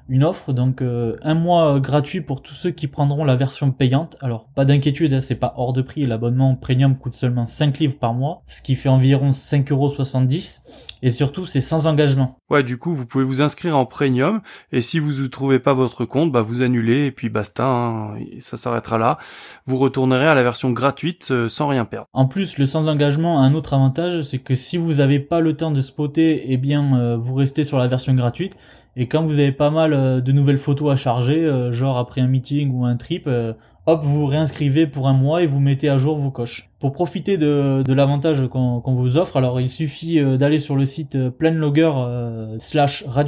une offre, donc un mois gratuit pour tous ceux qui prendront la version payante. Alors pas d'inquiétude, hein, c'est pas hors de prix, l'abonnement premium coûte seulement 5 livres par mois, ce qui fait environ 5,70€, et surtout c'est sans engagement. Ouais, du coup vous pouvez vous inscrire en premium, et si vous ne trouvez pas votre compte, bah vous annulez, et puis basta, hein, ça s'arrêtera là. Vous retournerez à la version gratuite sans rien perdre. En plus, le sans engagement a un autre avantage, c'est que si vous n'avez pas le temps de spotter, eh bien vous restez sur la version gratuite. Et quand vous avez pas mal de nouvelles photos à charger, genre après un meeting ou un trip, hop, vous vous réinscrivez pour un mois et vous mettez à jour vos coches. Pour profiter de l'avantage qu'on vous offre, alors il suffit d'aller sur le site Pleinlogger/Radio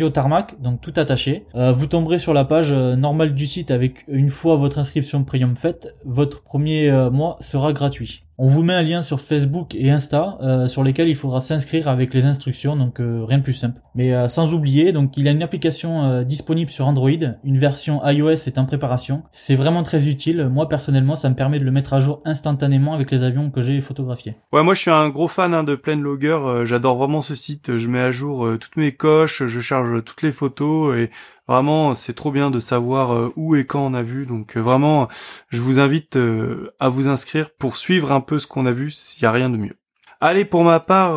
Tarmac, donc tout attaché. Vous tomberez sur la page normale du site avec, une fois votre inscription premium faite, votre premier mois sera gratuit. On vous met un lien sur Facebook et Insta sur lesquels il faudra s'inscrire avec les instructions, donc rien de plus simple. Mais sans oublier, donc il y a une application disponible sur Android, une version iOS est en préparation. C'est vraiment très utile, moi personnellement ça me permet de le mettre à jour instantanément avec les avions que j'ai photographiés. Ouais, moi je suis un gros fan de Pleinlogger, j'adore vraiment ce site, je mets à jour toutes mes coches, je charge toutes les photos et... Vraiment, c'est trop bien de savoir où et quand on a vu. Donc vraiment, je vous invite à vous inscrire pour suivre un peu ce qu'on a vu, s'il n'y a rien de mieux. Allez, pour ma part,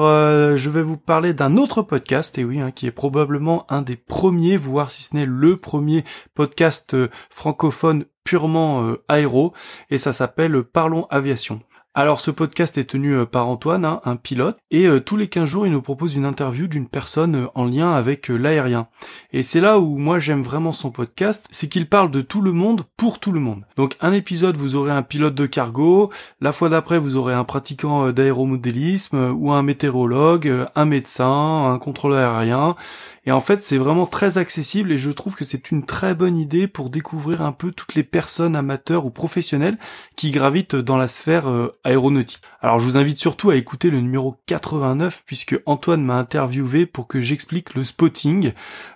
je vais vous parler d'un autre podcast, et oui, hein, qui est probablement un des premiers, voire si ce n'est le premier podcast francophone purement aéro, et ça s'appelle Parlons Aviation. Alors ce podcast est tenu par Antoine, hein, un pilote, et tous les 15 jours il nous propose une interview d'une personne en lien avec l'aérien. Et c'est là où moi j'aime vraiment son podcast, c'est qu'il parle de tout le monde pour tout le monde. Donc un épisode vous aurez un pilote de cargo, la fois d'après vous aurez un pratiquant d'aéromodélisme, ou un météorologue, un médecin, un contrôleur aérien... Et en fait, c'est vraiment très accessible et je trouve que c'est une très bonne idée pour découvrir un peu toutes les personnes amateurs ou professionnelles qui gravitent dans la sphère aéronautique. Alors, je vous invite surtout à écouter le numéro 89 puisque Antoine m'a interviewé pour que j'explique le spotting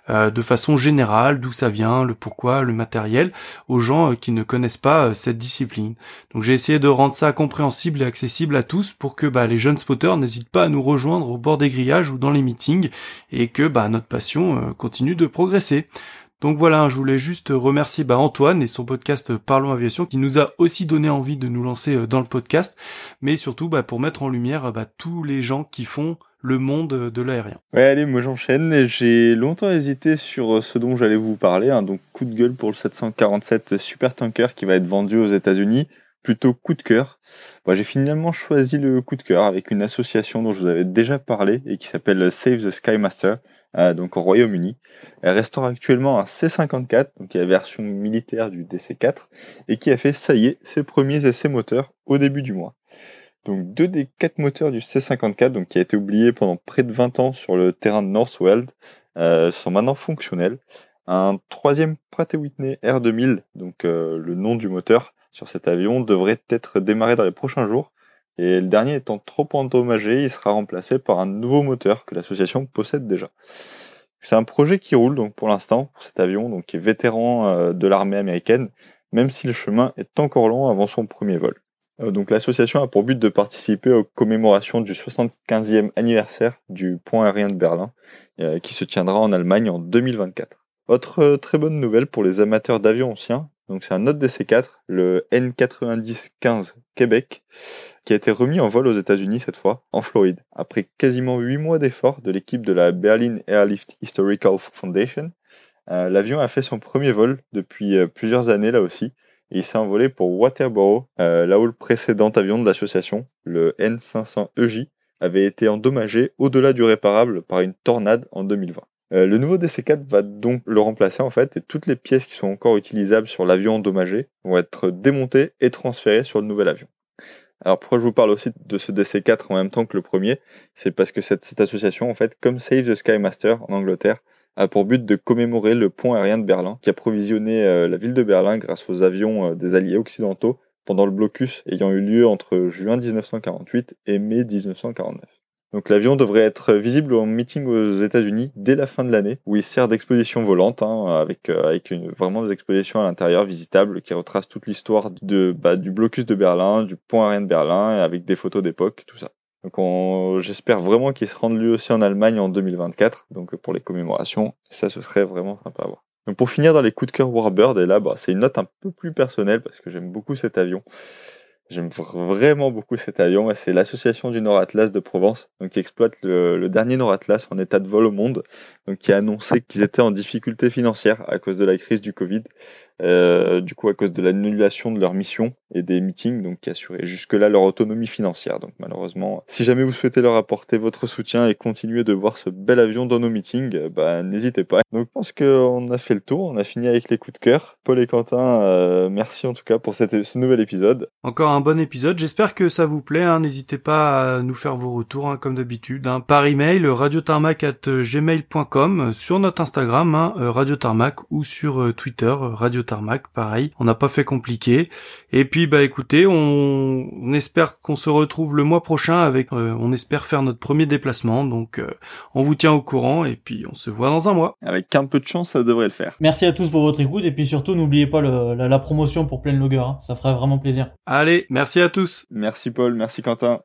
de façon générale, d'où ça vient, le pourquoi, le matériel, aux gens qui ne connaissent pas cette discipline. Donc, j'ai essayé de rendre ça compréhensible et accessible à tous pour que les jeunes spotters n'hésitent pas à nous rejoindre au bord des grillages ou dans les meetings et que notre passion continue de progresser. Donc voilà, je voulais juste remercier Antoine et son podcast Parlons Aviation qui nous a aussi donné envie de nous lancer dans le podcast, mais surtout pour mettre en lumière tous les gens qui font le monde de l'aérien. Ouais, allez, moi j'enchaîne. J'ai longtemps hésité sur ce dont j'allais vous parler, hein, donc coup de gueule pour le 747 Supertanker qui va être vendu aux États-Unis. Plutôt coup de cœur. J'ai finalement choisi le coup de cœur avec une association dont je vous avais déjà parlé et qui s'appelle Save the Skymaster, donc au Royaume-Uni. Elle restaure actuellement un C-54, donc la version militaire du DC-4, et qui a fait, ça y est, ses premiers essais moteurs au début du mois. Donc 2 des 4 moteurs du C-54, donc qui a été oublié pendant près de 20 ans sur le terrain de Northwold, sont maintenant fonctionnels. Un troisième Pratt & Whitney R2000, donc le nom du moteur, sur cet avion devrait être démarré dans les prochains jours et le dernier étant trop endommagé, il sera remplacé par un nouveau moteur que l'association possède déjà. C'est un projet qui roule donc pour l'instant pour cet avion donc qui est vétéran de l'armée américaine, même si le chemin est encore long avant son premier vol. Donc l'association a pour but de participer aux commémorations du 75e anniversaire du point aérien de Berlin qui se tiendra en Allemagne en 2024. Autre très bonne nouvelle pour les amateurs d'avions anciens. Donc c'est un autre DC-4, le N90-15 Québec, qui a été remis en vol aux États-Unis cette fois, en Floride, après quasiment 8 mois d'efforts de l'équipe de la Berlin Airlift Historical Foundation. L'avion a fait son premier vol depuis plusieurs années là aussi, et il s'est envolé pour Waterboro, là où le précédent avion de l'association, le N500EJ, avait été endommagé au-delà du réparable par une tornade en 2020. Le nouveau DC-4 va donc le remplacer en fait, et toutes les pièces qui sont encore utilisables sur l'avion endommagé vont être démontées et transférées sur le nouvel avion. Alors pourquoi je vous parle aussi de ce DC-4 en même temps que le premier, c'est parce que cette association en fait, comme Save the Skymaster en Angleterre, a pour but de commémorer le pont aérien de Berlin, qui a provisionné la ville de Berlin grâce aux avions des alliés occidentaux pendant le blocus ayant eu lieu entre juin 1948 et mai 1949. Donc l'avion devrait être visible en meeting aux États-Unis dès la fin de l'année, où il sert d'exposition volante, avec vraiment des expositions à l'intérieur visitables qui retracent toute l'histoire du blocus de Berlin, du pont aérien de Berlin, avec des photos d'époque, tout ça. Donc j'espère vraiment qu'il se rende lui aussi en Allemagne en 2024, donc pour les commémorations, ça ce serait vraiment sympa à voir. Donc pour finir dans les coups de cœur Warbird, et là c'est une note un peu plus personnelle parce que j'aime beaucoup cet avion. J'aime vraiment beaucoup cet avion, et c'est l'association du Nord Atlas de Provence, donc qui exploite le dernier Nord Atlas en état de vol au monde, donc qui a annoncé qu'ils étaient en difficulté financière à cause de la crise du Covid, du coup à cause de l'annulation de leur mission et des meetings, donc qui assuraient jusque-là leur autonomie financière. Donc malheureusement, si jamais vous souhaitez leur apporter votre soutien et continuer de voir ce bel avion dans nos meetings, n'hésitez pas. Donc je pense qu'on a fait le tour, on a fini avec les coups de cœur. Paul et Quentin, merci en tout cas pour ce nouvel épisode. Encore un bon épisode, j'espère que ça vous plaît, n'hésitez pas à nous faire vos retours comme d'habitude, par email radiotarmac@gmail.com, sur notre Instagram Radio Tarmac, ou sur Twitter Radio Tarmac, pareil, on n'a pas fait compliqué, et puis écoutez, on espère qu'on se retrouve le mois prochain avec, on espère faire notre premier déplacement, donc on vous tient au courant, et puis on se voit dans un mois. Avec un peu de chance, ça devrait le faire. Merci à tous pour votre écoute, et puis surtout n'oubliez pas la promotion pour Pleinlogger, ça ferait vraiment plaisir. Allez, merci à tous. Merci Paul, merci Quentin.